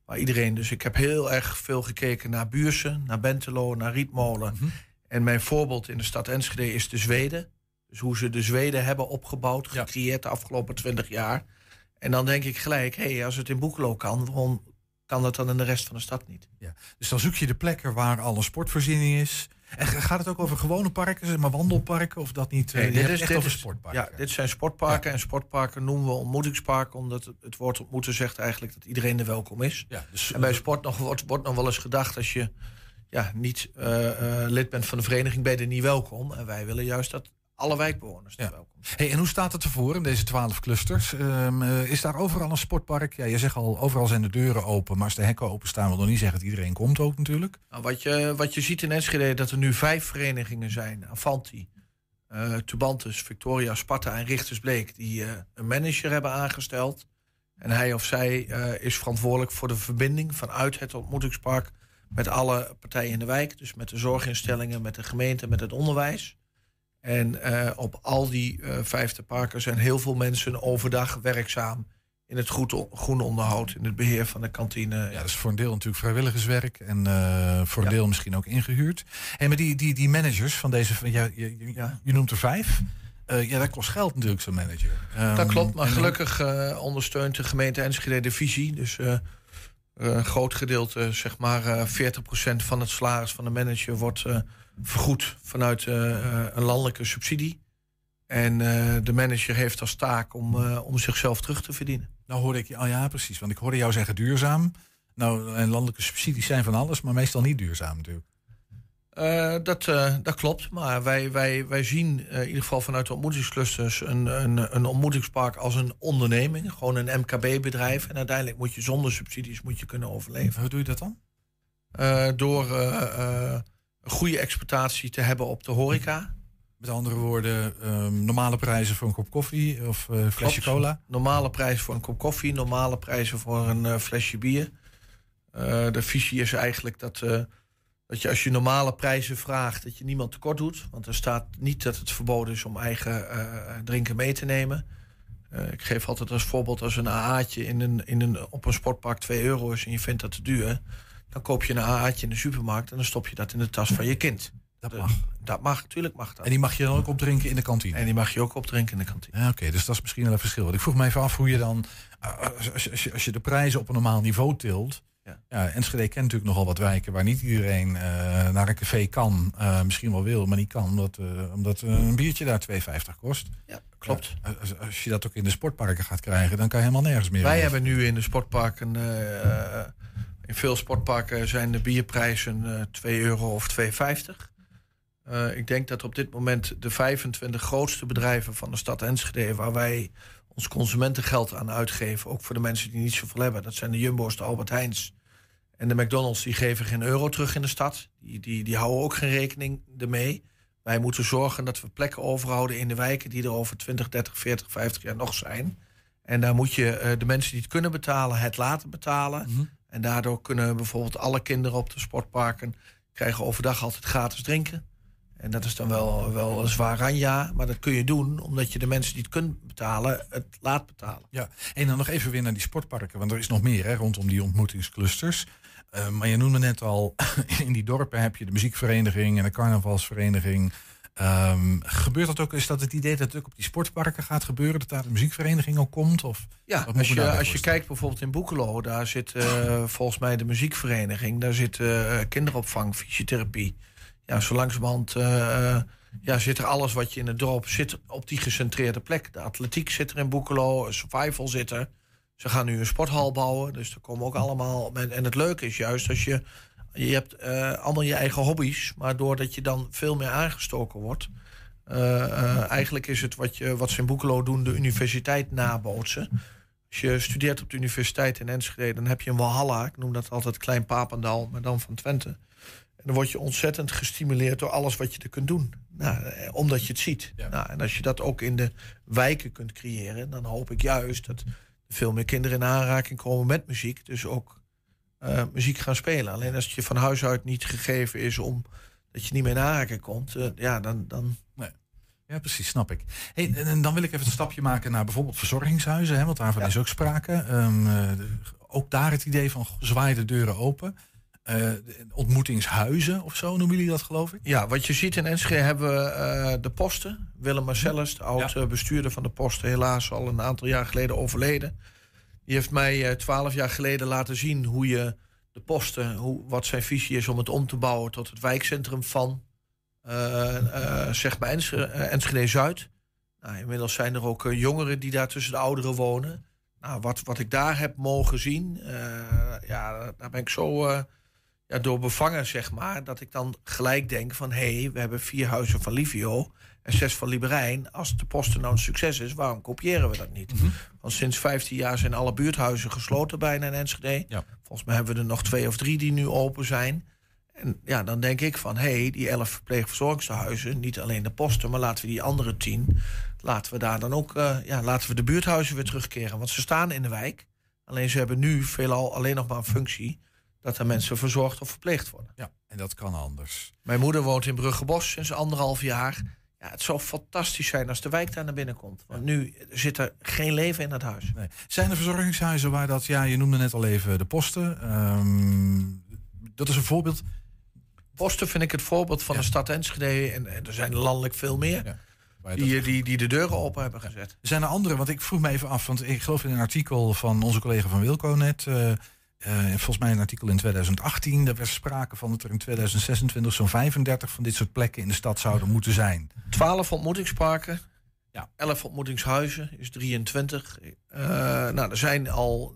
Waar iedereen, dus ik heb heel erg veel gekeken naar Buursen, naar Bentelo, naar Rietmolen. Mm-hmm. En mijn voorbeeld in de stad Enschede is de Zweden. Dus hoe ze de Zweden hebben opgebouwd, gecreëerd de afgelopen 20 jaar. En dan denk ik gelijk, hé, als het in Boekelo kan... waarom kan dat dan in de rest van de stad niet? Ja. Dus dan zoek je de plekken waar alle sportvoorziening is. En gaat het ook over gewone parken, zeg maar wandelparken of dat niet? Nee, dit is echt over sportparken. Ja, dit zijn sportparken en sportparken noemen we ontmoetingsparken... omdat het woord ontmoeten zegt eigenlijk dat iedereen er welkom is. Ja, dus, en bij sport wordt nog wel eens gedacht... als je niet lid bent van de vereniging, ben je er niet welkom. En wij willen juist dat alle wijkbewoners er welkom zijn. Hey, en hoe staat het ervoor in deze 12 clusters? Is daar overal een sportpark? Ja, je zegt al, overal zijn de deuren open. Maar als de hekken openstaan, wil nog niet zeggen dat iedereen komt ook natuurlijk. Nou, wat je ziet in Enschede, dat er nu 5 verenigingen zijn. Avanti, Tubantus, Victoria, Sparta en Richtersbleek... die een manager hebben aangesteld. En hij of zij is verantwoordelijk voor de verbinding vanuit het ontmoetingspark... met alle partijen in de wijk. Dus met de zorginstellingen, met de gemeente, met het onderwijs. En op al die 5e parken zijn heel veel mensen overdag werkzaam... in het groen onderhoud, in het beheer van de kantine. Ja, dat is voor een deel natuurlijk vrijwilligerswerk... en voor een deel misschien ook ingehuurd. Hey, maar die managers van deze... Je noemt er 5... dat kost geld natuurlijk, zo'n manager. Dat klopt, maar gelukkig ondersteunt de gemeente Enschede de visie. Dus een groot gedeelte, zeg maar 40% van het salaris van de manager... wordt vergoed vanuit een landelijke subsidie. En de manager heeft als taak om zichzelf terug te verdienen. Nou hoorde ik je, ja precies, want ik hoorde jou zeggen duurzaam. Nou, en landelijke subsidies zijn van alles, maar meestal niet duurzaam natuurlijk. Dat klopt, maar wij zien in ieder geval vanuit de ontmoetingsclusters... een ontmoetingspark als een onderneming, gewoon een MKB-bedrijf. En uiteindelijk moet je zonder subsidies kunnen overleven. Hoe doe je dat dan? Door een goede exploitatie te hebben op de horeca. Met andere woorden, normale prijzen voor een kop koffie of flesje cola? Normale prijzen voor een kop koffie, normale prijzen voor een flesje bier. De visie is eigenlijk dat je als je normale prijzen vraagt... dat je niemand tekort doet. Want er staat niet dat het verboden is om eigen drinken mee te nemen. Ik geef altijd als voorbeeld, als een AA'tje op een sportpark €2 is... en je vindt dat te duur... dan koop je een AA'tje in de supermarkt... en dan stop je dat in de tas van je kind. Dat mag. Dat mag, natuurlijk mag dat. En die mag je dan ook opdrinken in de kantine? En die mag je ook opdrinken in de kantine. Ja, oké, dus dat is misschien wel een verschil. Want ik vroeg me even af hoe je dan... Als je de prijzen op een normaal niveau tilt... Ja, Enschede kent natuurlijk nogal wat wijken... waar niet iedereen naar een café kan. Misschien wel wil, maar niet kan. Omdat een biertje daar €2,50 kost. Ja, klopt. Ja, als je dat ook in de sportparken gaat krijgen... dan kan je helemaal nergens meer. Wij hebben nu in de sportparken... in veel sportparken zijn de bierprijzen €2 of €2,50. Ik denk dat op dit moment de 25 grootste bedrijven van de stad Enschede... waar wij ons consumentengeld aan uitgeven... ook voor de mensen die niet zoveel hebben. Dat zijn de Jumbo's, de Albert Heijns en de McDonald's. Die geven geen euro terug in de stad. Die houden ook geen rekening ermee. Wij moeten zorgen dat we plekken overhouden in de wijken... die er over 20, 30, 40, 50 jaar nog zijn. En daar moet je de mensen die het kunnen betalen, het laten betalen... Mm-hmm. En daardoor kunnen bijvoorbeeld alle kinderen op de sportparken... krijgen overdag altijd gratis drinken. En dat is dan wel een zwaar ranja. Maar dat kun je doen omdat je de mensen die het kunnen betalen... het laat betalen. Ja, en dan nog even weer naar die sportparken. Want er is nog meer rondom die ontmoetingsclusters. Maar je noemde net al, in die dorpen heb je de muziekvereniging... en de carnavalsvereniging. Gebeurt dat ook? Is dat het idee dat het ook op die sportparken gaat gebeuren? Dat daar de muziekvereniging ook komt? Of ja, als je kijkt bijvoorbeeld in Boekelo... daar zit volgens mij de muziekvereniging... daar zit kinderopvang, fysiotherapie. Ja, zo langzamerhand zit er alles wat je in het dorp zit... op die gecentreerde plek. De atletiek zit er in Boekelo, survival zit er. Ze gaan nu een sporthal bouwen, dus er komen ook allemaal... En het leuke is juist als je... Je hebt allemaal je eigen hobby's, maar doordat je dan veel meer aangestoken wordt... eigenlijk is het wat ze in Boekelo doen, de universiteit nabootsen. Als je studeert op de universiteit in Enschede, dan heb je een Walhalla. Ik noem dat altijd Klein Papendal, maar dan van Twente. En dan word je ontzettend gestimuleerd door alles wat je er kunt doen. Nou, omdat je het ziet. Ja. Nou, en als je dat ook in de wijken kunt creëren... dan hoop ik juist dat veel meer kinderen in aanraking komen met muziek. Dus ook... muziek gaan spelen. Alleen als het je van huis uit niet gegeven is om dat je niet meer in aanraking komt, dan... Nee. Ja, precies, snap ik. Hey, en dan wil ik even een stapje maken naar bijvoorbeeld verzorgingshuizen, hè, want daarvan is ook sprake. Ook daar het idee van zwaai de deuren open. Ontmoetingshuizen of zo noemen jullie dat, geloof ik? Ja, wat je ziet in Enschede hebben we de posten. Willem Marcellus, oud-bestuurder van de posten, helaas al een aantal jaar geleden overleden. Die heeft mij 12 jaar geleden laten zien hoe je de posten, wat zijn visie is om het om te bouwen tot het wijkcentrum van zeg maar Enschede-Zuid. Nou, inmiddels zijn er ook jongeren die daar tussen de ouderen wonen. Nou, wat ik daar heb mogen zien, daar ben ik zo door bevangen, zeg maar, dat ik dan gelijk denk van, hé, we hebben 4 huizen van Livio en 6 van Liberijn. Als de posten nou een succes is, waarom kopiëren we dat niet? Mm-hmm. Want sinds 15 jaar zijn alle buurthuizen gesloten bijna in Enschede. Ja. Volgens mij hebben we er nog 2 of 3 die nu open zijn. En ja, dan denk ik van, hé, die 11 verpleegverzorgingshuizen, niet alleen de posten, maar laten we die andere 10... laten we daar dan ook laten we de buurthuizen weer terugkeren. Want ze staan in de wijk. Alleen ze hebben nu veelal alleen nog maar een functie dat er mensen verzorgd of verpleegd worden. Ja, en dat kan anders. Mijn moeder woont in Bruggebos sinds 1,5 jaar. Ja, het zou fantastisch zijn als de wijk daar naar binnen komt. Want nu zit er geen leven in dat huis. Nee. Zijn er verzorgingshuizen waar dat... Ja, je noemde net al even de posten. Dat is een voorbeeld. Posten vind ik het voorbeeld van de stad Enschede. En er zijn landelijk veel meer. Ja. Die de deuren open hebben gezet. Zijn er andere? Want ik vroeg me even af, want ik geloof in een artikel van onze collega van Wilco net, volgens mij een artikel in 2018... daar werd sprake van dat er in 2026 zo'n 35 van dit soort plekken in de stad zouden moeten zijn. 12 ontmoetingsparken, 11 ontmoetingshuizen, is 23. Er zijn al...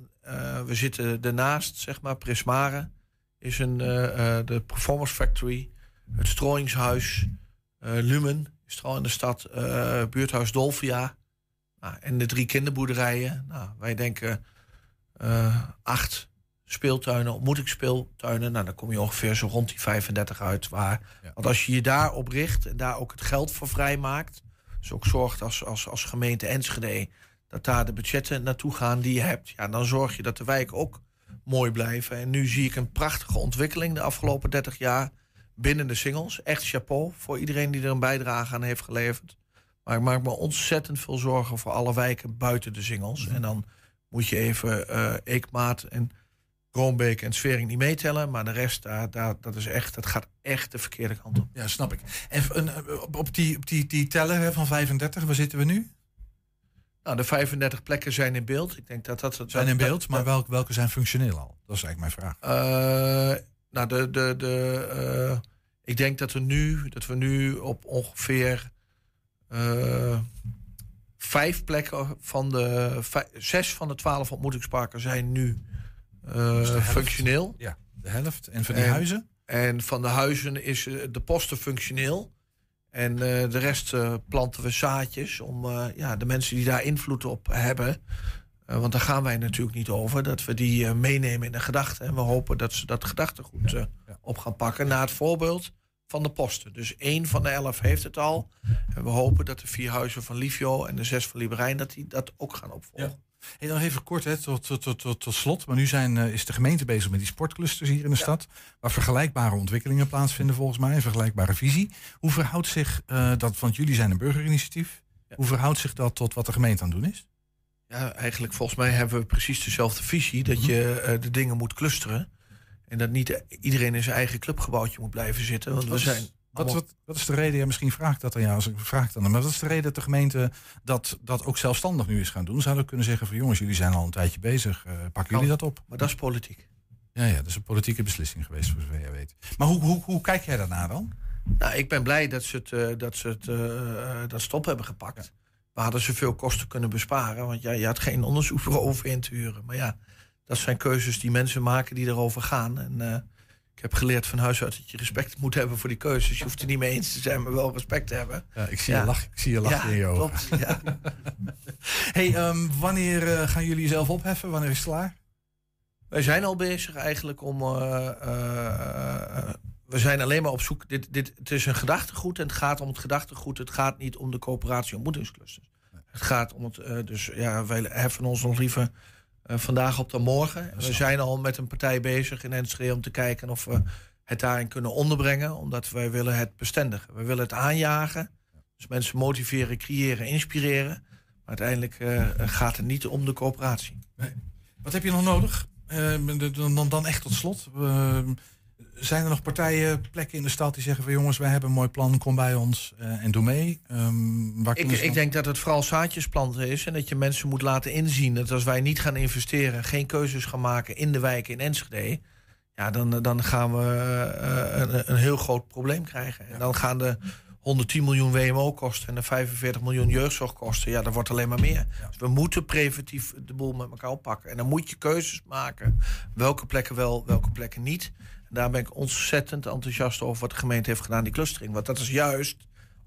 we zitten daarnaast, zeg maar, Prismare is de Performance Factory, het Strooingshuis, Lumen is er al in de stad, buurthuis Dolfia en de 3 kinderboerderijen. Nou, wij denken 8 speeltuinen, ontmoetingsspeeltuinen. Nou, dan kom je ongeveer zo rond die 35 uit. Want als je je daarop richt en daar ook het geld voor vrijmaakt, dus ook zorgt als gemeente Enschede dat daar de budgetten naartoe gaan die je hebt, dan zorg je dat de wijken ook mooi blijven. En nu zie ik een prachtige ontwikkeling de afgelopen 30 jaar... binnen de Singels. Echt chapeau voor iedereen die er een bijdrage aan heeft geleverd. Maar ik maak me ontzettend veel zorgen voor alle wijken buiten de Singels. En dan moet je even Eekmaat en Kroonbeek en Svering niet meetellen. Maar de rest, dat gaat echt de verkeerde kant op. Ja, snap ik. En op die tellen van 35, waar zitten we nu? Nou, de 35 plekken zijn in beeld. Ik denk dat zijn in beeld, maar welke zijn functioneel al? Dat is eigenlijk mijn vraag. Nou, ik denk dat we nu op ongeveer 5 plekken van de 6 van de 12 ontmoetingsparken zijn nu dus functioneel. Ja, de helft. En van de huizen? En van de huizen is de posten functioneel. En de rest planten we zaadjes om de mensen die daar invloed op hebben... want daar gaan wij natuurlijk niet over, dat we die meenemen in de gedachten. En we hopen dat ze dat gedachtegoed op gaan pakken. Na het voorbeeld van de posten. Dus 1 van de 11 heeft het al. En we hopen dat de 4 huizen van Livio en de 6 van Liberijn... dat die dat ook gaan opvolgen. Ja. Hey, dan even kort tot slot. Maar nu is de gemeente bezig met die sportclusters hier in de stad... waar vergelijkbare ontwikkelingen plaatsvinden volgens mij. Een vergelijkbare visie. Hoe verhoudt zich dat, want jullie zijn een burgerinitiatief... Ja. Hoe verhoudt zich dat tot wat de gemeente aan het doen is? Ja, eigenlijk volgens mij hebben we precies dezelfde visie... dat je de dingen moet clusteren. En dat niet iedereen in zijn eigen clubgebouwtje moet blijven zitten. Want wat is de reden, misschien vraag ik dat aan jou als ik vraag het aan hem... maar wat is de reden dat de gemeente dat ook zelfstandig nu is gaan doen? Zouden we kunnen zeggen van jongens, jullie zijn al een tijdje bezig. Pakken jullie dat op? Maar dat is politiek. Ja, dat is een politieke beslissing geweest, voor zover jij weet. Maar hoe kijk jij daarna dan? Nou, ik ben blij dat ze dat stop hebben gepakt... Ja. We hadden ze veel kosten kunnen besparen, want je had geen onderzoeksbureau in te huren. Maar dat zijn keuzes die mensen maken die erover gaan. En ik heb geleerd van huis uit dat je respect moet hebben voor die keuzes. Je hoeft er niet mee eens te zijn, maar wel respect te hebben. Ja, ik zie je lachen in je ogen. Ja. Hey, wanneer gaan jullie jezelf opheffen? Wanneer is het klaar? Wij zijn al bezig eigenlijk om... we zijn alleen maar op zoek... Het is een gedachtegoed en het gaat om het gedachtegoed. Het gaat niet om de coöperatie ontmoetingsclusters. Het gaat om het... wij heffen ons nog liever vandaag op de morgen. We zijn al met een partij bezig in Enschede om te kijken of we het daarin kunnen onderbrengen. Omdat wij willen het bestendigen. We willen het aanjagen. Dus mensen motiveren, creëren, inspireren. Maar uiteindelijk gaat het niet om de coöperatie. Nee. Wat heb je nog nodig? Dan echt tot slot. Zijn er nog partijen, plekken in de stad die zeggen van jongens, wij hebben een mooi plan, kom bij ons en doe mee? Ik denk dat het vooral zaadjes planten is en dat je mensen moet laten inzien dat als wij niet gaan investeren, geen keuzes gaan maken in de wijken in Enschede, ja, dan gaan we een heel groot probleem krijgen. En dan gaan de 110 miljoen WMO-kosten en de 45 miljoen jeugdzorgkosten, ja, dat wordt alleen maar meer. Ja. Dus we moeten preventief de boel met elkaar oppakken. En dan moet je keuzes maken, welke plekken wel, welke plekken niet. En daar ben ik ontzettend enthousiast over wat de gemeente heeft gedaan, die clustering. Want dat is juist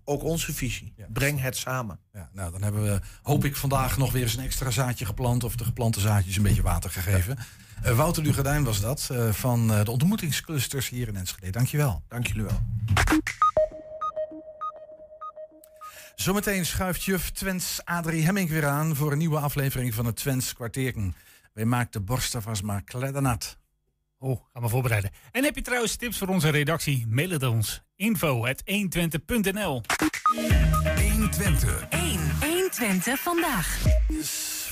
ook onze visie. Ja. Breng het samen. Ja, nou, dan hebben we, hoop ik, vandaag nog weer eens een extra zaadje geplant of de geplante zaadjes een beetje water gegeven. Ja. Wouter Dugardeyn was dat, van de ontmoetingsclusters hier in Enschede. Dankjewel. Dank jullie wel. Zometeen schuift juf Twents Adrie Hemming weer aan voor een nieuwe aflevering van het Twents Kwartierken. Wij maken de borsten vast maar kleddernat. Oh, ga maar voorbereiden. En heb je trouwens tips voor onze redactie? Mail het ons. info@120.nl 120. 120 vandaag.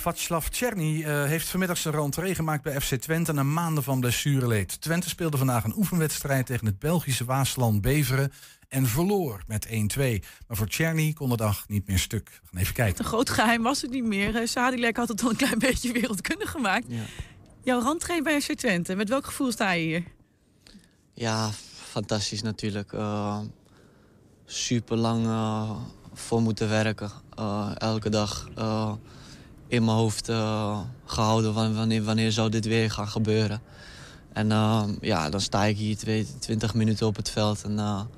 Václav Černý heeft vanmiddag zijn rentree gemaakt bij FC Twente na maanden van blessureleed. Twente speelde vandaag een oefenwedstrijd tegen het Belgische Waasland Beveren en verloor met 1-2. Maar voor Černý kon de dag niet meer stuk. We gaan even kijken. Een groot geheim was het niet meer. Sadilek had het al een klein beetje wereldkundig gemaakt. Ja. Jouw rentree bij FC Twente, met welk gevoel sta je hier? Ja, fantastisch natuurlijk. Super lang voor moeten werken. Elke dag in mijn hoofd gehouden van wanneer zou dit weer gaan gebeuren. En ja, dan sta ik hier 20 minuten op het veld. En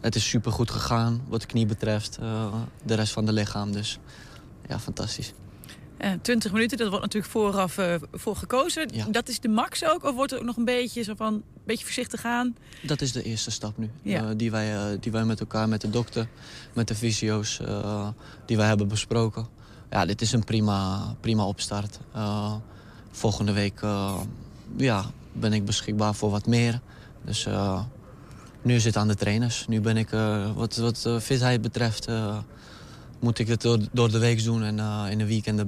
het is super goed gegaan wat de knie betreft. De rest van het lichaam, dus ja, fantastisch. 20 minuten, dat wordt natuurlijk vooraf voor gekozen. Ja. Dat is de max ook? Of wordt er ook nog een beetje, zo van, een beetje voorzichtig aan? Dat is de eerste stap nu. Ja. Die wij met elkaar, met de dokter, met de fysio's, die wij hebben besproken. Ja, dit is een prima opstart. Volgende week ja, ben ik beschikbaar voor wat meer. Dus nu is het aan de trainers. Nu ben ik, wat fitheid betreft... moet ik het door de week doen en in de weekenden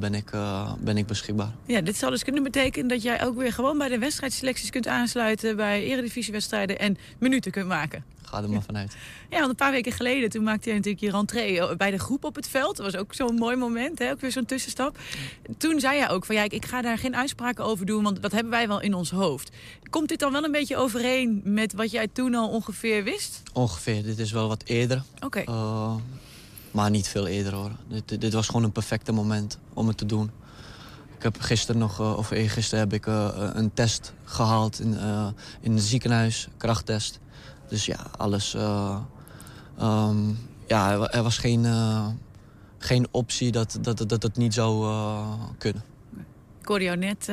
ben ik beschikbaar. Ja, dit zal dus kunnen betekenen dat jij ook weer gewoon bij de wedstrijdselecties kunt aansluiten... bij eredivisiewedstrijden en minuten kunt maken. Ga er maar vanuit. Ja, want een paar weken geleden toen maakte jij natuurlijk je rentree bij de groep op het veld. Dat was ook zo'n mooi moment, hè? Ook weer zo'n tussenstap. Toen zei jij ook van ja, ik ga daar geen uitspraken over doen, want dat hebben wij wel in ons hoofd. Komt dit dan wel een beetje overeen met wat jij toen al ongeveer wist? Ongeveer, dit is wel wat eerder. Oké. Maar niet veel eerder hoor. Dit was gewoon een perfecte moment om het te doen. Ik heb gisteren nog, of eergisteren heb ik een test gehaald in het ziekenhuis, krachttest. Dus ja, alles. Ja, er was geen optie dat het niet zou kunnen. Ik hoorde jou net,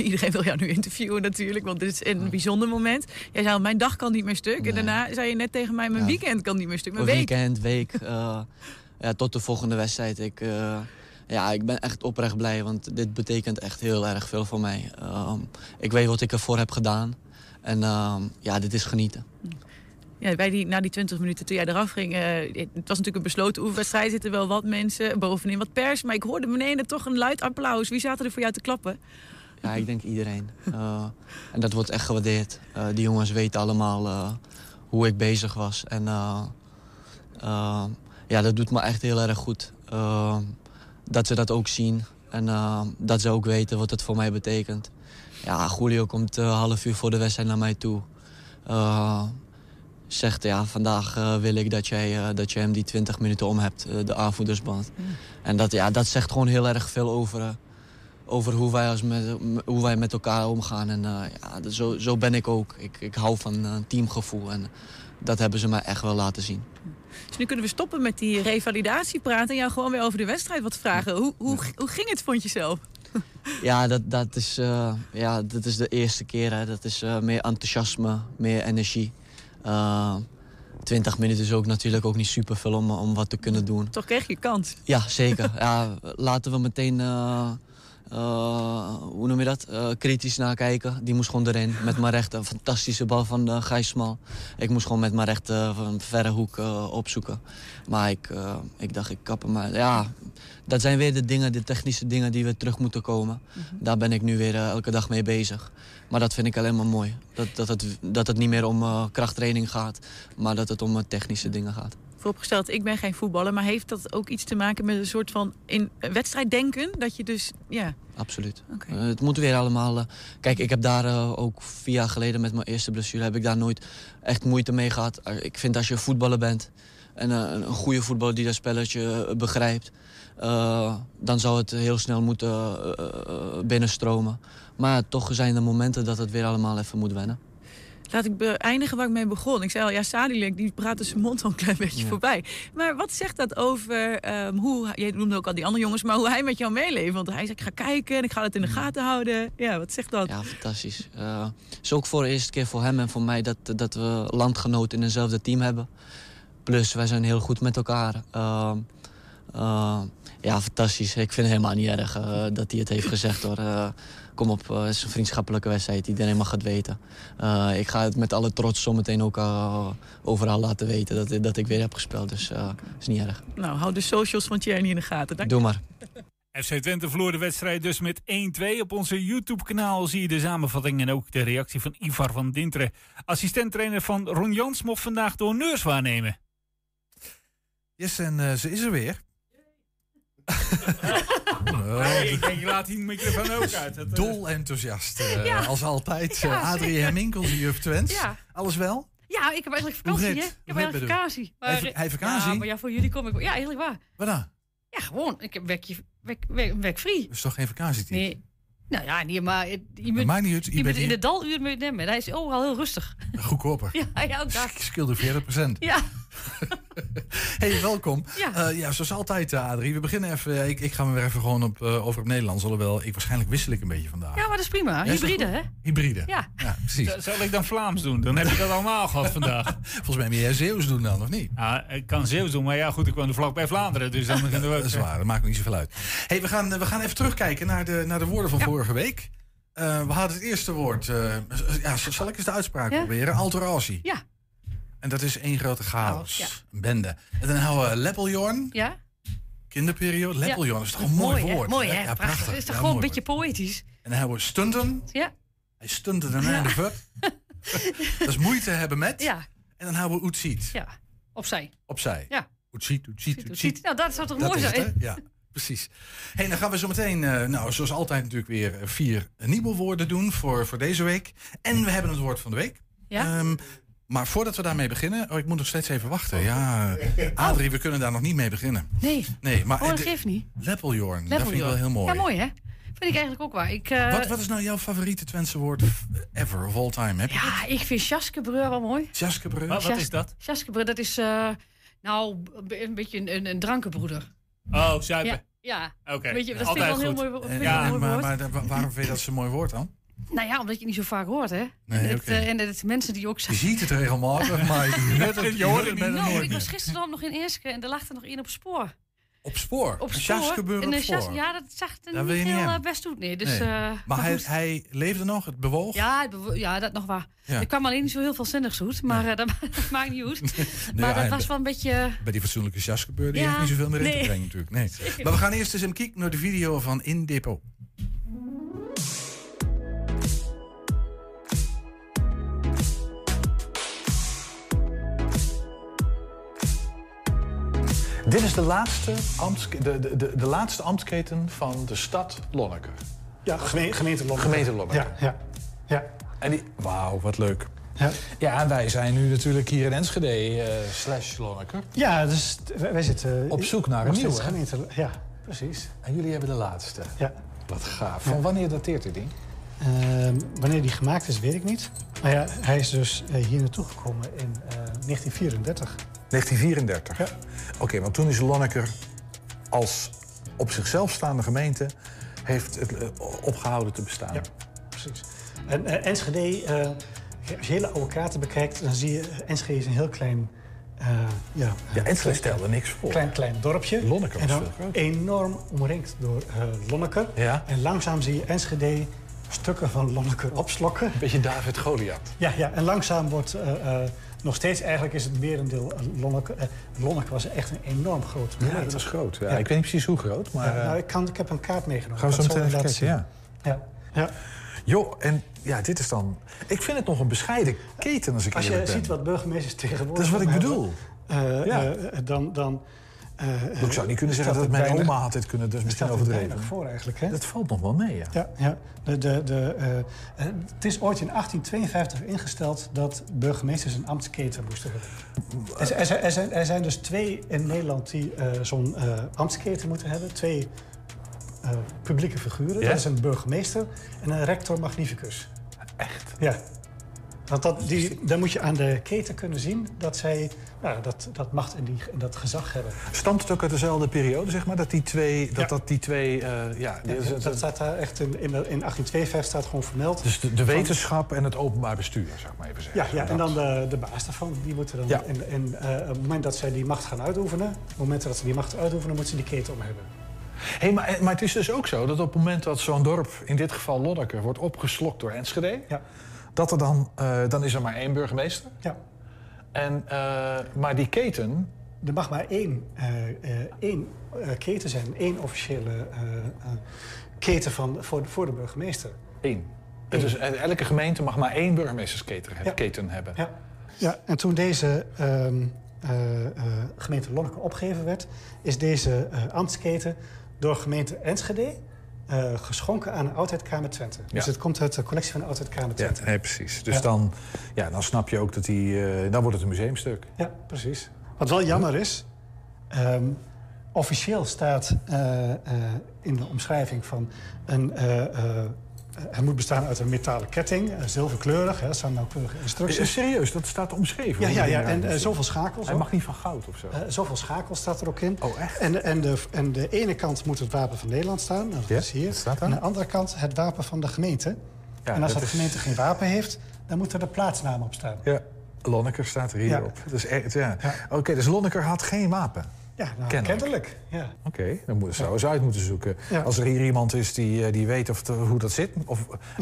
iedereen wil jou nu interviewen natuurlijk, want dit is een bijzonder moment. Jij zei, mijn dag kan niet meer stuk. Nee. En daarna zei je net tegen mij, mijn weekend kan niet meer stuk. Mijn week. Ja, tot de volgende wedstrijd. Ik ben echt oprecht blij, want dit betekent echt heel erg veel voor mij. Ik weet wat ik ervoor heb gedaan. En ja, dit is genieten. Ja, na die 20 minuten toen jij eraf ging, het was natuurlijk een besloten oefenwedstrijd. Zitten wel wat mensen, bovenin wat pers. Maar ik hoorde beneden toch een luid applaus. Wie zaten er voor jou te klappen? Ja, ik denk iedereen. En dat wordt echt gewaardeerd. Die jongens weten allemaal hoe ik bezig was. En ja, dat doet me echt heel erg goed. Dat ze dat ook zien. En dat ze ook weten wat het voor mij betekent. Ja, Julio komt half uur voor de wedstrijd naar mij toe. Zegt, ja, vandaag wil ik dat jij hem die 20 minuten om hebt, de aanvoerdersband. Ja. En dat zegt gewoon heel erg veel over hoe wij met elkaar omgaan. En ja, zo ben ik ook. Ik hou van een teamgevoel en dat hebben ze mij echt wel laten zien. Dus nu kunnen we stoppen met die revalidatie praten en jou gewoon weer over de wedstrijd wat vragen. Hoe ging het, vond je zelf? Ja, dat is de eerste keer. Hè. Dat is meer enthousiasme, meer energie. 20 minuten is ook natuurlijk ook niet superveel om wat te kunnen doen. Toch kreeg je kans. Ja, zeker. Ja, laten we meteen hoe noem je dat, kritisch nakijken. Die moest gewoon erin met mijn rechter. Een fantastische bal van Gijsmal. Ik moest gewoon met mijn rechter van een verre hoek opzoeken. Maar ik dacht, ik kap hem. Ja, dat zijn weer de dingen, de technische dingen die weer terug moeten komen. Mm-hmm. Daar ben ik nu weer elke dag mee bezig. Maar dat vind ik alleen maar mooi. Dat het niet meer om krachttraining gaat, maar dat het om technische dingen gaat. Vooropgesteld, ik ben geen voetballer, maar heeft dat ook iets te maken met een soort van in wedstrijd denken? Dat je dus, ja... Absoluut. Okay. Het moet weer allemaal... Kijk, ik heb daar ook 4 jaar geleden met mijn eerste blessure heb ik daar nooit echt moeite mee gehad. Ik vind als je voetballer bent en een goede voetballer die dat spelletje begrijpt, dan zou het heel snel moeten binnenstromen. Maar toch zijn er momenten dat het weer allemaal even moet wennen. Laat ik beëindigen waar ik mee begon. Ik zei al, ja, Sadilek, die praat dus zijn mond al een klein beetje voorbij. Maar wat zegt dat over hoe... Je noemde ook al die andere jongens, maar hoe hij met jou meeleeft. Want hij zei, ik ga kijken en ik ga het in de gaten houden. Ja, wat zegt dat? Ja, fantastisch. Het is ook voor de eerste keer voor hem en voor mij dat we landgenoten in eenzelfde team hebben. Plus, wij zijn heel goed met elkaar. Ja, fantastisch. Ik vind het helemaal niet erg dat hij het heeft gezegd, hoor. Kom op, het is een vriendschappelijke wedstrijd. Iedereen mag het weten. Ik ga het met alle trots zometeen ook overal laten weten dat ik weer heb gespeeld. Dus dat is niet erg. Nou, hou de socials van Tjerni in de gaten. Dank. Doe maar. FC Twente verloor de wedstrijd dus met 1-2. Op onze YouTube-kanaal zie je de samenvatting en ook de reactie van Ivar van Dinteren. Assistent-trainer van Ron Jans mocht vandaag de honneurs waarnemen. Yes, en ze is er weer. Nee, ik denk, je laat die microfoon ook uit. Dol enthousiast, als altijd. Ja, Adrie Herminkels, de juf Twents. Ja. Alles wel? Ja, ik heb eigenlijk vakantie. Hij heeft vakantie? Ja, maar ja, voor jullie kom ik... Ja, eigenlijk waar. Wat dan? Ja, gewoon. Ik heb werk free. Dus toch geen vakantietijd? Nee. Nou ja, nee, maar je bent in de daluur met hem. En hij is overal heel rustig. Goedkoper. Ja, ook dat. Scheelde 40%. Ja. Hey, welkom. Ja. Ja, zoals altijd, Adrie. We beginnen even... Ik ga me weer even gewoon over het Nederlands. Alhoewel, waarschijnlijk wissel ik een beetje vandaag. Ja, maar dat is prima. Ja, hybride, hè? Hybride. Ja, precies. Zal ik dan Vlaams doen? Dan heb ik dat allemaal gehad vandaag. Volgens mij moet jij Zeeuws doen dan, of niet? Ja, ik kan Zeeuws doen, maar ja, goed, ik woon er vlak bij Vlaanderen. Dus dan kunnen we... Dat is waar, dat maakt niet zoveel uit. Hey, we gaan even terugkijken naar de woorden van vorige week. We hadden het eerste woord. Zal ik eens de uitspraak proberen? Alteratie. Ja. En dat is één grote chaos. Oh, ja. Een bende. En dan houden we Leppeljorn. Ja. Kinderperiode. Leppeljorn is toch een mooi woord. Mooi, hè? Ja, prachtig. Het is toch gewoon een beetje poëtisch. En dan hebben we stunten. Ja. Hij stunten daarna de fuck. Dat is moeite hebben met. Ja. En dan houden we oetsiet. Ja. Opzij. Ja. Oetsiet. Nou, dat zou toch dat mooi zijn? Het, ja. Precies. Hey, dan gaan we zo meteen, zoals altijd natuurlijk weer 4 nieuwe woorden doen voor deze week. En we hebben het woord van de week. Ja. Maar voordat we daarmee beginnen... Oh, ik moet nog steeds even wachten. Ja, Adrie, we kunnen daar nog niet mee beginnen. Nee, maar dat geeft niet. Leppeljorn, dat vind ik wel heel mooi. Ja, mooi, hè? Vind ik eigenlijk ook waar. Wat is nou jouw favoriete Twentse woord ever, of all time? Heb je ik vind Sjaskebreur wel mooi. Sjaskebreur? Wat is dat? Sjaskebreur, dat is een beetje een drankenbroeder. Oh, zuipen. Ja. Okay. Weet je, dat altijd vind ik wel heel mooi. Maar waarom vind je dat zo'n mooi woord dan? Nou ja, omdat je het niet zo vaak hoort, hè? Nee, okay. En dat mensen die ook zijn... Je ziet het regelmatig, maar je hoort het met nooit. Ik was gisteren nog in Eerske en er lag er nog in op spoor. Op spoor? Op spoor. En ja, dat zag het er niet heel best toe. Nee, dus, maar hij leefde nog? Het bewoog? Ja, dat nog waar. Ja. Er kwam alleen niet zo heel veel zinnigs goed, maar dat maakt niet uit. Maar dat was wel een beetje... Bij die fatsoenlijke Sjaskebreur, die heeft niet zoveel meer in te brengen natuurlijk. Nee. Maar we gaan eerst eens even kijken naar de video van In Depot. Dit is de laatste ambtsketen van de stad Lonneke. Ja, gemeente Lonneke. Gemeente Lonneke. Ja. En wauw, wat leuk. Ja, en wij zijn nu natuurlijk hier in Enschede / Lonneke. Ja, dus wij zitten... Op zoek naar een nieuwe. Gemeente, ja, precies. En jullie hebben de laatste. Ja. Wat gaaf. Van wanneer dateert dit ding? Wanneer die gemaakt is, weet ik niet. Maar ja, hij is dus hier naartoe gekomen in 1934. 1934? Ja. Oké, want toen is Lonneke als op zichzelf staande gemeente... heeft het opgehouden te bestaan. Ja, precies. En Enschede, als je hele oude kaarten bekijkt... dan zie je Enschede is een heel klein Ja, Enschede stelde niks voor. Klein dorpje. Lonneke was veel groter. Enorm omringd door Lonneke. Ja. En langzaam zie je Enschede stukken van Lonneke opslokken. Een beetje David Goliath. Ja, en langzaam wordt... nog steeds eigenlijk is het merendeel Lonneke. Lonneke was echt een enorm groot dorp. Ja, het was groot. Ja. Ja. Ik weet niet precies hoe groot, maar... Ja, nou, ik heb een kaart meegenomen. Gaan we zo meteen laten zien. Ja. Jo, en ja, dit is dan... Ik vind het nog een bescheiden keten als ik eerlijk ben. Als je ziet wat burgemeesters tegenwoordig... Dat is wat ik bedoel. Ik zou niet kunnen zeggen dat mijn oma had dit kunnen, dus misschien overdreven. Dat voor eigenlijk, hè? Dat valt nog wel mee, ja. Ja. Het is ooit in 1852 ingesteld dat burgemeesters een ambtsketen moesten hebben. Er zijn dus twee in Nederland die zo'n ambtsketen moeten hebben. Twee publieke figuren. Ja? Dat is een burgemeester en een rector magnificus. Echt? Ja. Want dan moet je aan de keten kunnen zien dat zij dat macht en dat gezag hebben. Stamt het ook uit dezelfde periode, zeg maar? Dat staat daar echt in 1852 staat gewoon vermeld. Dus de wetenschap en het openbaar bestuur, zou ik maar even zeggen. Ja, en dan de baas daarvan. Die moeten dan, op het moment dat zij die macht gaan uitoefenen... moeten ze die keten om hebben. Hey, maar het is dus ook zo dat op het moment dat zo'n dorp, in dit geval Lonneke... wordt opgeslokt door Enschede... Ja. Dat er dan is er maar één burgemeester. Ja. En, maar die keten... Er mag maar één keten zijn. Eén officiële keten voor de burgemeester. Eén. Dus elke gemeente mag maar één burgemeestersketen hebben. Ja. Ja, en toen deze gemeente Lonneke opgegeven werd... is deze ambtsketen door gemeente Enschede... geschonken aan de Oudheidkamer Twente. Ja. Dus het komt uit de collectie van de Oudheidkamer Twente. Ja, nee, precies. Dus dan snap je ook dat dan wordt het een museumstuk. Ja, precies. Wat wel jammer is... officieel staat in de omschrijving van... het moet bestaan uit een metalen ketting, zilverkleurig. Dat zijn nauwkeurige instructies. Serieus, dat staat omschreven? Ja. En zoveel schakels. Hij mag niet van goud of zo. Zoveel schakels staat er ook in. Oh, echt? En de ene kant moet het wapen van Nederland staan. Dat is hier. Dat staat aan de andere kant het wapen van de gemeente. Ja, en als de gemeente geen wapen heeft, dan moet er de plaatsnaam op staan. Ja, Lonneker staat er hierop. Oké, dus Lonneker had geen wapen. Ja, nou, kennelijk. Ja. Oké, dan zouden we eens uit moeten zoeken. Ja. Als er hier iemand is die weet hoe dat zit.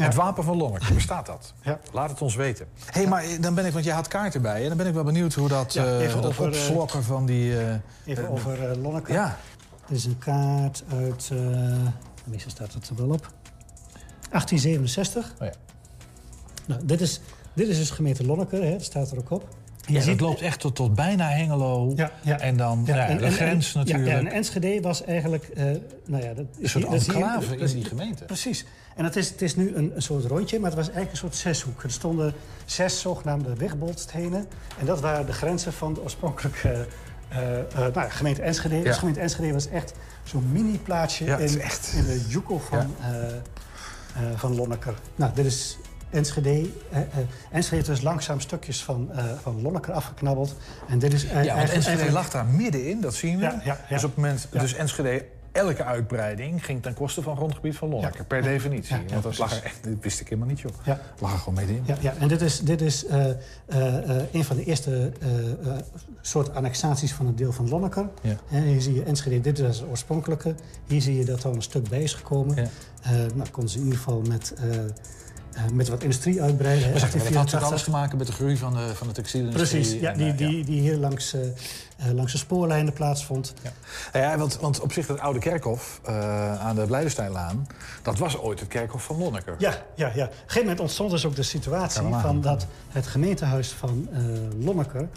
Het wapen van Lonneke, bestaat dat? Ja. Laat het ons weten. Hé, maar dan ben ik, want jij had kaarten bij. En dan ben ik wel benieuwd hoe dat, dat opslokken van die... even over Lonneke. Ja. Dit is een kaart uit... meestal staat het er wel op. 1867. Oh ja. Nou, dit is dus gemeente Lonneke, hè, dat staat er ook op. Ja, dat loopt echt tot bijna Hengelo. Ja. En dan de grens natuurlijk. Ja, en Enschede was eigenlijk... een soort enclave in die gemeente. Precies. En het is nu een soort rondje, maar het was eigenlijk een soort zeshoek. Er stonden 6 zogenaamde wegbolstenen. En dat waren de grenzen van de oorspronkelijke gemeente Enschede. Ja. Dus gemeente Enschede was echt zo'n mini-plaatsje in de joekel van Lonneker. Nou, dit is... Enschede heeft dus langzaam stukjes van Lonneke afgeknabbeld. En dit is Enschede lag daar middenin, dat zien we. Ja. Dus op het moment, dus Enschede, elke uitbreiding ging ten koste van grondgebied van Lonneke. Ja. Per definitie. Want dat lag er echt, dat wist ik helemaal niet, joh. Ja. Lag er gewoon middenin. Ja. En dit is een van de eerste soort annexaties van een deel van Lonneke. Ja. Hier zie je Enschede, dit is het oorspronkelijke. Hier zie je dat er een stuk bij is gekomen. Ja. Nou, konden ze in ieder geval met wat industrie uitbreiden. Maar dat had natuurlijk alles te maken met de groei van de textielindustrie. Precies, die hier langs de spoorlijnen plaatsvond. Ja. Want op zich, dat oude kerkhof aan de Blijdensteinlaan... dat was ooit het kerkhof van Lonneke. Ja. Op een gegeven moment ontstond dus ook de situatie... dat het gemeentehuis van Lonneke...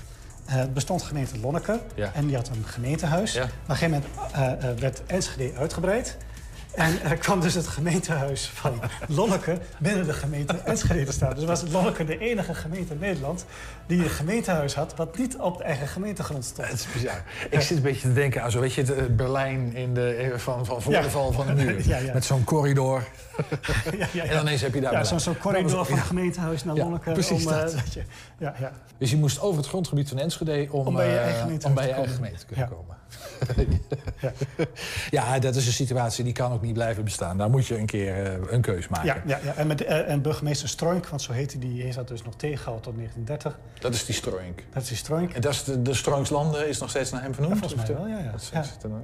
bestond gemeente Lonneke en die had een gemeentehuis. Ja. Maar op een gegeven moment werd Enschede uitgebreid... En er kwam dus het gemeentehuis van Lonneke binnen de gemeente Enschede te staan. Dus was Lonneke de enige gemeente in Nederland die een gemeentehuis had... wat niet op de eigen gemeentegrond stond. Dat is bizar. Ik zit een beetje te denken aan Berlijn van voor de val van de muur. Ja. Met zo'n corridor. Ja. En ineens heb je daar zo'n corridor van het gemeentehuis naar Lonneke. Precies dat. Dus je moest over het grondgebied van Enschede om bij je eigen gemeente te kunnen komen. Ja, dat is een situatie die kan ook niet blijven bestaan. Daar moet je een keer een keus maken. Ja. En burgemeester Stroink, want zo heette die, heeft dat dus nog tegengehouden tot 1930. Dat is die Stroink. En dat is de Stroinkslanden is nog steeds naar hem vernoemd? Ja, volgens mij wel,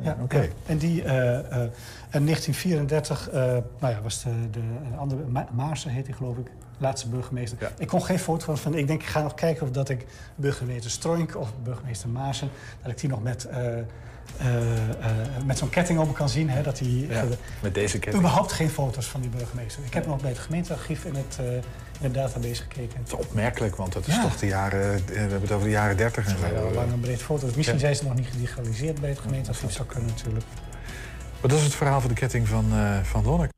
ja. Oké. En die, in 1934 was de andere, Maarsen heet hij geloof ik, laatste burgemeester. Ja. Ik kon geen foto van. Ik denk, ik ga nog kijken of dat ik burgemeester Stroink of burgemeester Maarsen, dat ik die nog met zo'n ketting op kan zien. Hè, dat die, met deze ketting. Überhaupt geen foto's van die burgemeester. Ik heb nog bij het gemeentearchief in het database gekeken. Het is opmerkelijk, want dat is toch de jaren. We hebben het over de jaren 30 en zo. Ja, lang en breed foto's. Misschien zijn ze nog niet gedigitaliseerd bij het gemeentearchief. Dat zou kunnen natuurlijk. Maar dat is het verhaal van de ketting van Lonneke.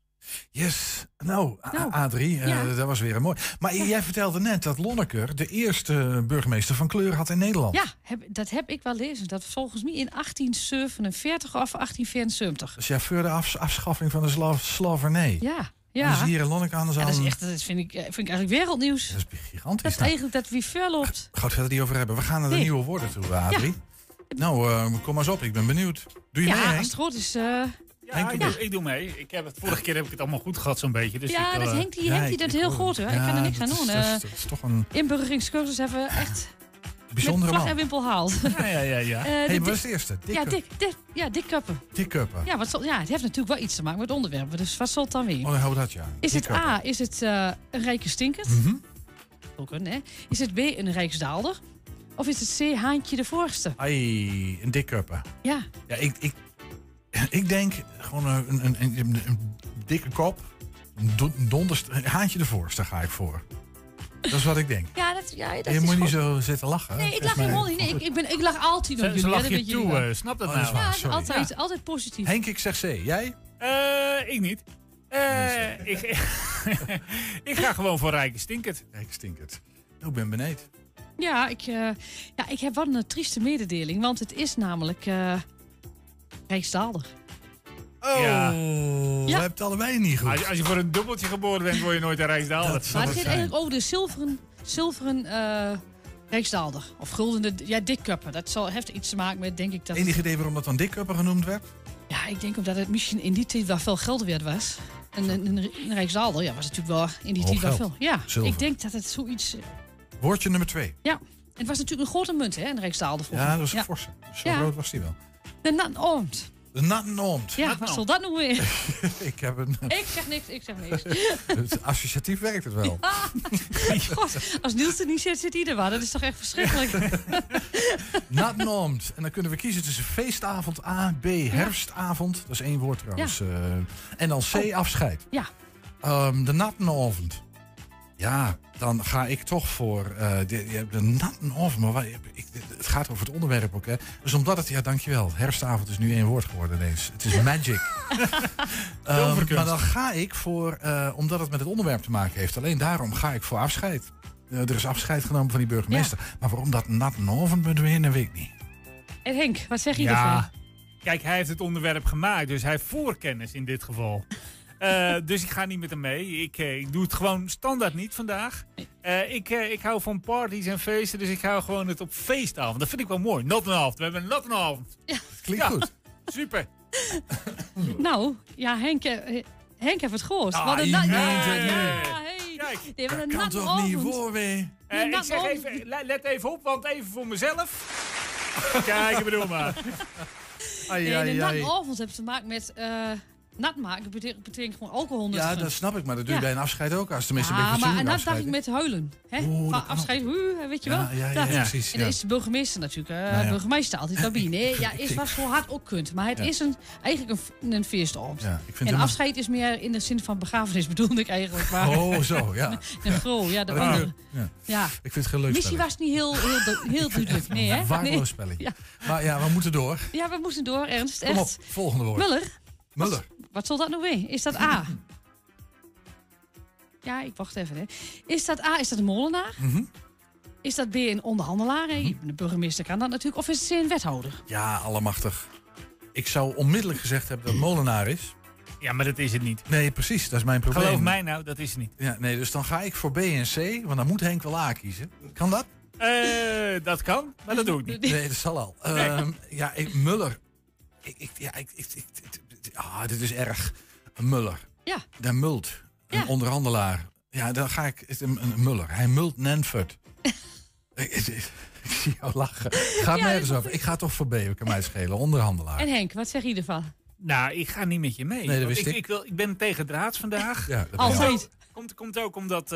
Yes. Nou. A3, dat was weer een mooi. Maar jij vertelde net dat Lonneke de eerste burgemeester van kleur had in Nederland. Ja, dat heb ik wel lezen. Dat volgens mij in 1847 of 1874. Dus jij voor de afschaffing van de slavernij. Ja. Dus hier in Lonneke aan de zaal. Dat vind ik eigenlijk wereldnieuws. Dat is gigantisch. Dat is eigenlijk dat wie verloopt. Gaat verder niet over hebben. We gaan naar de nieuwe woorden toe, A3. Ja. Nou, kom maar eens op. Ik ben benieuwd. Doe je mee, Henk? Ja, als het goed is... Ja, ik doe mee. Vorige keer heb ik het allemaal goed gehad zo'n beetje. Dus Henk dat heel goed hoor. Ik kan er niks aan doen. Dat is toch een... Inburgeringscursus hebben we echt... Bijzondere man. Met vlag en wimpel haalt. Ja. Wat was de eerste? Dick Kuppen. Ja, het heeft natuurlijk wel iets te maken met onderwerpen. Dus wat zal het dan weer? Oh, dat ja. Is het A, is het een rijke stinkert? Mm-hmm. Ook een, hè? Is het B, een rijksdaalder? Of is het C, Haantje de Voorste? Ai, een Dick Kuppen. Ja, ik denk gewoon een dikke kop, een Haantje de Voorste ga ik voor. Dat is wat ik denk. Dat je moet niet zo zitten lachen. Nee, ik lach helemaal niet. Ik lach altijd op jullie. Ze lachen je toe, snap dat nou? Ja, altijd positief. Henk, ik zeg C. Jij? Ik niet. Ik ga gewoon voor Rijke Stinkert. Ik ben benieuwd. Ja, ik heb wel een trieste mededeling, want het is namelijk... Rijksdaalder. Oh, we hebben het allebei niet goed. Als je voor een dubbeltje geboren bent, word je nooit een Rijksdaalder. Maar het gaat eigenlijk over de zilveren Rijksdaalder. Of guldende, Dick Kuppen. Dat heeft iets te maken met, denk ik... dat. Enige idee waarom dat dan Dick Kuppen genoemd werd? Ja, ik denk omdat het misschien in die tijd wel veel geld werd was. Een Rijksdaalder was natuurlijk wel in die tijd wel veel. Ja, zilver. Ik denk dat het zoiets... Woordje nummer 2. Ja, het was natuurlijk een grote munt, hè, een Rijksdaalder. Ja, dat was een forse. Zo groot was die wel. De Nattenoomt. Ja, wat zal dat nou weer? Ik zeg niks. Associatief werkt het wel. Ja. God, als Niels er niet zit, zit ieder waar. Dat is toch echt verschrikkelijk. Nattenoomt. En dan kunnen we kiezen tussen feestavond A, B, herfstavond. Dat is 1 woord trouwens. Ja. En dan C, afscheid. Ja. De Nattenoomt. Ja, dan ga ik toch voor de Nattenhof. Maar het gaat over het onderwerp ook, hè. Dus omdat het... Ja, dankjewel. Herfstavond is nu 1 woord geworden ineens. Het is magic. Maar dan ga ik voor... omdat het met het onderwerp te maken heeft. Alleen daarom ga ik voor afscheid. Er is afscheid genomen van die burgemeester. Ja. Maar waarom dat Nattenhof moet winnen, dat weet ik niet. En Henk, wat zeg je ervan? Kijk, hij heeft het onderwerp gemaakt. Dus hij heeft voorkennis in dit geval. Dus ik ga niet met hem mee. Ik doe het gewoon standaard niet vandaag. Ik hou van parties en feesten, dus ik hou gewoon het op feestavond. Dat vind ik wel mooi. Nattenavond. We hebben een nattenavond. Ja. Klinkt goed. Super. Nou, ja, Henk heeft het gehoord. Ah, je meent het niet. Kijk, dat kan toch niet voor weer. Ik zeg even, let even op, want even voor mezelf. Kijk, ik bedoel maar. De nattenavond heeft te maken met... nat maken betekent gewoon alcohol. Ja, dat snap ik, maar dat doe je bij een afscheid ook. Als tenminste een beetje maar nat dacht ik met huilen. Van afscheid, weet je wel. Ja, precies. En dan is de burgemeester natuurlijk. De burgemeester altijd daarbij. Nee, is wat voor hard ook kunt. Maar het is eigenlijk een feestavond. Ja, en afscheid is meer in de zin van begrafenis, bedoelde ik eigenlijk. Maar de andere. Ja. Ik vind het geen leuk. Missie was niet heel duidelijk. Nee, hè? Waardeloos spelling. Maar ja, we moeten door. Ja, we moeten door, Ernst. Kom op, volgende woord. Muller. Wat zal dat nou weer? Is dat A? Ja, ik wacht even. Hè. Is dat A, is dat een molenaar? Mm-hmm. Is dat B, een onderhandelaar? Mm-hmm. De burgemeester kan dat natuurlijk. Of is het C, een wethouder? Ja, allemachtig. Ik zou onmiddellijk gezegd hebben dat het molenaar is. Ja, maar dat is het niet. Nee, precies. Dat is mijn probleem. Geloof mij nou, dat is het niet. Ja, nee, dus dan ga ik voor B en C, want dan moet Henk wel A kiezen. Kan dat? Dat kan, maar dat doe ik niet. Nee, dat zal al. Ja, Muller. Dit is erg. Muller. Ja. Daar mult. Een onderhandelaar. Ja, dan ga ik... Een Muller. Hij mult Nanford. Ik zie jou lachen. Gaat nergens over. Ik ga toch voor B, ik kan mij schelen. Onderhandelaar. En Henk, wat zeg je ervan? Nou, ik ga niet met je mee. Nee, dat wist ik. Ik ben tegen draad vandaag. Ja, altijd. Komt ook omdat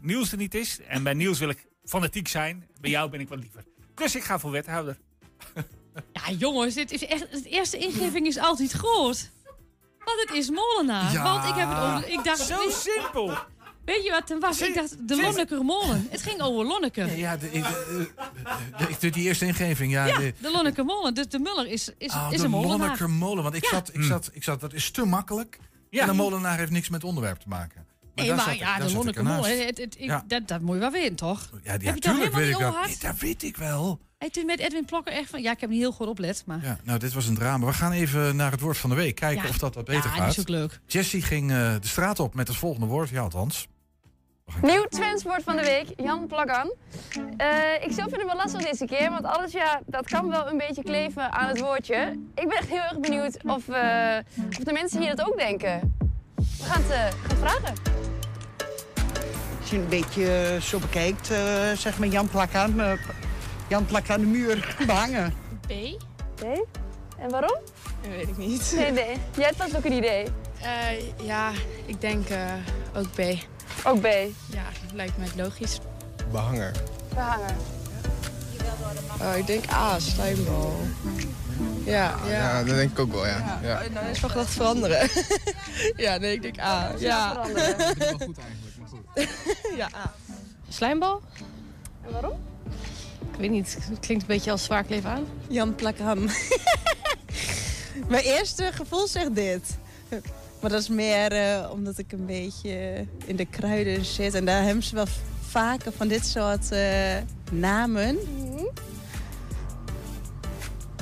Niels er niet is. En bij Niels wil ik fanatiek zijn. Bij jou ben ik wat liever. Dus ik ga voor wethouder. Ja, jongens, dit is echt... De eerste ingeving is altijd groot. Want het is Molenaar. Ja. Want ik heb het over... Ik dacht, zo simpel. Weet je wat het was? Ik dacht, de Lonneker Molen. Het ging over Lonneke. Ja, ja die eerste ingeving. Ja, de Lonneker Molen. Dus de Muller is een molenaar. De Lonneker Molen. Want ik zat, dat is te makkelijk. Ja. En de molenaar heeft niks met onderwerp te maken. Maar nee, maar ja, de Lonneke Molen, dat moet je wel weten, toch? Ja, natuurlijk weet ik dat. Dat weet ik wel. En toen met Edwin Plokker echt van... Ja, ik heb niet heel goed oplet, maar... Ja, nou, dit was een drama. We gaan even naar het woord van de week. Kijken of dat wat beter gaat. Ja, dat is ook leuk. Jessie ging de straat op met het volgende woord. Ja, althans. Nieuw Twents woord van de week. Jan Plakkan. Ik zelf vind het wel lastig deze keer. Want alles, dat kan wel een beetje kleven aan het woordje. Ik ben echt heel erg benieuwd of de mensen hier dat ook denken. We gaan het gaan vragen. Als je een beetje zo bekijkt, zeg maar Jan Plakkan... Jan plakt aan de muur behangen. B. B? En waarom? Dat weet ik niet. Nee, nee. Jij had ook een idee? Ja, ik denk ook B. Ook B? Ja, dat lijkt me logisch. Behanger. Behanger. Ja. Ik denk A, slijmbal. Ja, dat denk ik ook wel, ja. Nou, is van gedacht veranderen. Ja, nee, ik denk A. Ja. Veranderen. Dat is wel goed eigenlijk, maar goed. Ja, A. Slijmbal? En waarom? Ik weet niet, het klinkt een beetje als zwaar kleef aan. Jan Plakkan. Mijn eerste gevoel zegt dit. Maar dat is meer omdat ik een beetje in de kruiden zit. En daar hebben ze wel vaker van dit soort namen. Mm-hmm.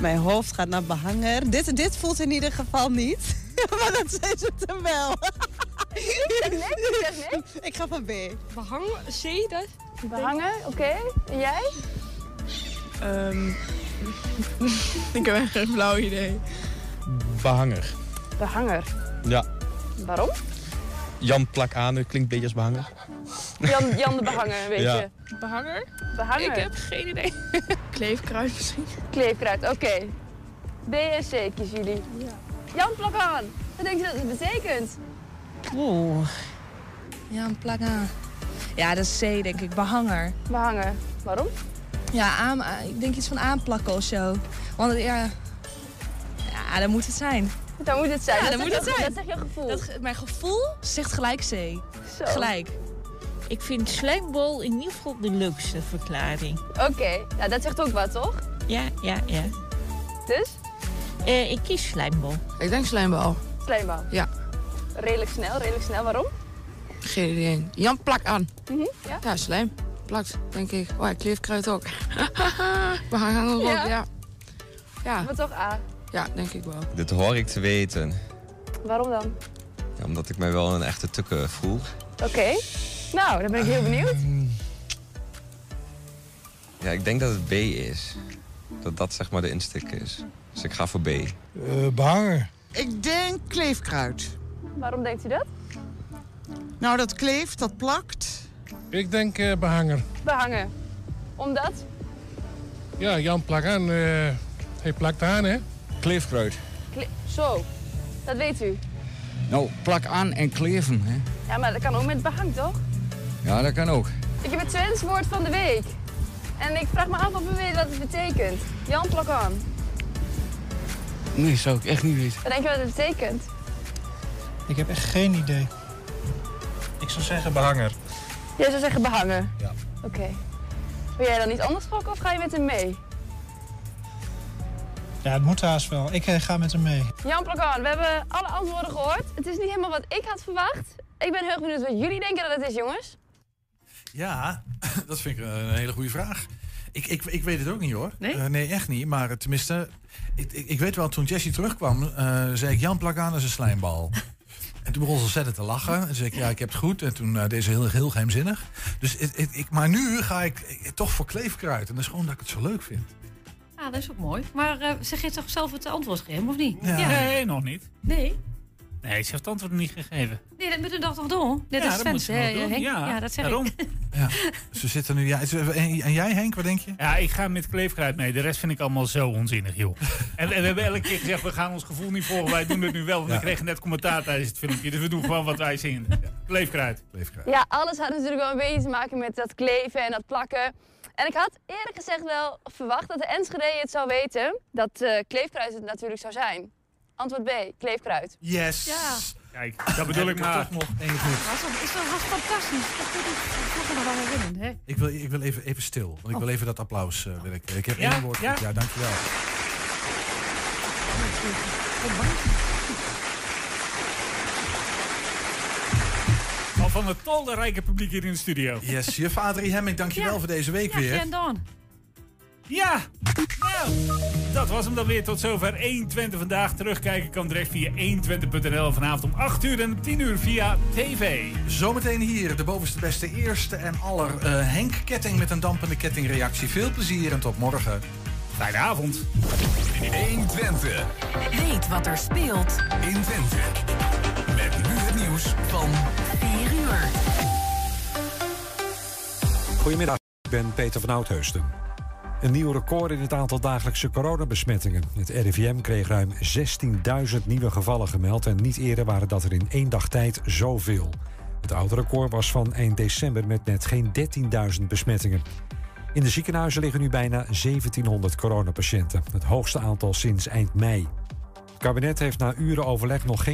Mijn hoofd gaat naar behanger. Dit voelt in ieder geval niet. Maar dat is het dan wel. Ik zeg niks. Ik ga van B. Behanger, C dat? Behanger, oké. En jij? Ik heb echt geen flauw idee. Behanger. Behanger? Ja. Waarom? Jan Plakkan, klinkt een beetje als behanger. Jan de behanger, weet je. Behanger? Behanger. Ik heb geen idee. Kleefkruid misschien. Kleefkruid, oké. B en C kiezen jullie. Ja. Jan Plakkan, wat denk je dat het betekent? Oeh. Jan Plakkan. Ja, dat is C denk ik. Behanger. Behanger. Waarom? Ja, ik denk iets van aanplakken of zo. Want ja, dat moet het zijn. Dat moet het zijn. Ja, dat moet het zijn. Dat zegt je gevoel. Mijn gevoel zegt gelijk C. Zo. Gelijk. Ik vind slijmbol in ieder geval de leukste verklaring. Oké. Ja, dat zegt ook wat, toch? Ja. Dus? Ik kies slijmbol. Ik denk slijmbal. Slijmbal? Ja. Redelijk snel. Waarom? Geen idee. Jan Plakkan. Mm-hmm, ja, slijm. Plakt, denk ik. Oh, kleefkruid ook. We gaan erop, ja. Maar toch A? Ja, denk ik wel. Dit hoor ik te weten. Waarom dan? Ja, omdat ik mij wel een echte tukke voel. Oké. Nou, dan ben ik heel benieuwd. Ja, ik denk dat het B is. Dat zeg maar de insteek is. Dus ik ga voor B. Behanger. Ik denk kleefkruid. Waarom denkt u dat? Nou, dat kleeft, dat plakt... Ik denk behanger. Behanger. Omdat? Ja, Jan Plakkan. Hij plakt aan, hè? Kleefkruid. Zo, dat weet u. Nou, plak aan en kleven, hè? Ja, maar dat kan ook met behang, toch? Ja, dat kan ook. Ik heb het Twents woord van de week. En ik vraag me af of u weet wat het betekent. Jan Plakkan. Nee, zou ik echt niet weten. Wat denk je wat het betekent? Ik heb echt geen idee. Ik zou zeggen behanger. Jij zou zeggen behangen? Ja. Oké. Wil jij dan iets anders gokken of ga je met hem mee? Ja, het moet haast wel. Ik ga met hem mee. Jan Plakkan, we hebben alle antwoorden gehoord. Het is niet helemaal wat ik had verwacht. Ik ben heel erg benieuwd wat jullie denken dat het is, jongens. Ja, dat vind ik een hele goede vraag. Ik weet het ook niet, hoor. Nee? Nee, echt niet. Maar tenminste, ik weet wel, toen Jessie terugkwam, zei ik Jan Plakkan is een slijmbal. En toen begon ze ontzettend te lachen. En toen zei ik, ja, ik heb het goed. En toen deed ze heel geheimzinnig. Dus maar nu ga ik toch voor kleefkruid. En dat is gewoon dat ik het zo leuk vind. Ja, dat is ook mooi. Maar ze geeft toch zelf het antwoordgeheim, of niet? Ja. Ja. Nee, nog niet. Nee? Nee, ze heeft het antwoord niet gegeven. Nee, dat moet een dag toch doen? Net ja, als dat Twente, hè, Henk? Ja, ja, dat zeg daarom. Ik. Ja, ze zitten nu... Ja, en jij, Henk, wat denk je? Ja, ik ga met kleefkruid mee. De rest vind ik allemaal zo onzinnig, joh. En we hebben elke keer gezegd, we gaan ons gevoel niet volgen. Wij doen het nu wel, want we kregen net commentaar tijdens het filmpje. Dus we doen gewoon wat wij zien. Ja. Kleefkruid. Ja, alles had natuurlijk wel een beetje te maken met dat kleven en dat plakken. En ik had eerlijk gezegd wel verwacht dat de Enschede het zou weten. Dat kleefkruid het natuurlijk zou zijn. Antwoord B, kleefkruid. Yes! Ja. Kijk, dat bedoel ik maar. Toch nog één goed. Is dat was fantastisch. Dat wil ik nog wel herinneren, hè? Ik wil even stil, want ik wil even dat applaus. Ik heb één woord. Ja? Ja, dankjewel. Al van het talrijke publiek hier in de studio. Yes, juf Adrie Hemming, dankjewel voor deze week weer. Ja, gedaan. Ja, nou, dat was hem dan weer. Tot zover 120 vandaag. Terugkijken kan direct via 120.nl vanavond om 8 uur en 10 uur via tv. Zometeen hier de bovenste beste eerste en aller Henk Ketting met een dampende kettingreactie. Veel plezier en tot morgen. Fijne avond. 120. Weet wat er speelt in Twente. Met nu het nieuws van 4 uur. Goedemiddag, ik ben Peter van Oudheusten. Een nieuw record in het aantal dagelijkse coronabesmettingen. Het RIVM kreeg ruim 16.000 nieuwe gevallen gemeld... en niet eerder waren dat er in één dag tijd zoveel. Het oude record was van eind december met net geen 13.000 besmettingen. In de ziekenhuizen liggen nu bijna 1700 coronapatiënten. Het hoogste aantal sinds eind mei. Het kabinet heeft na uren overleg nog geen...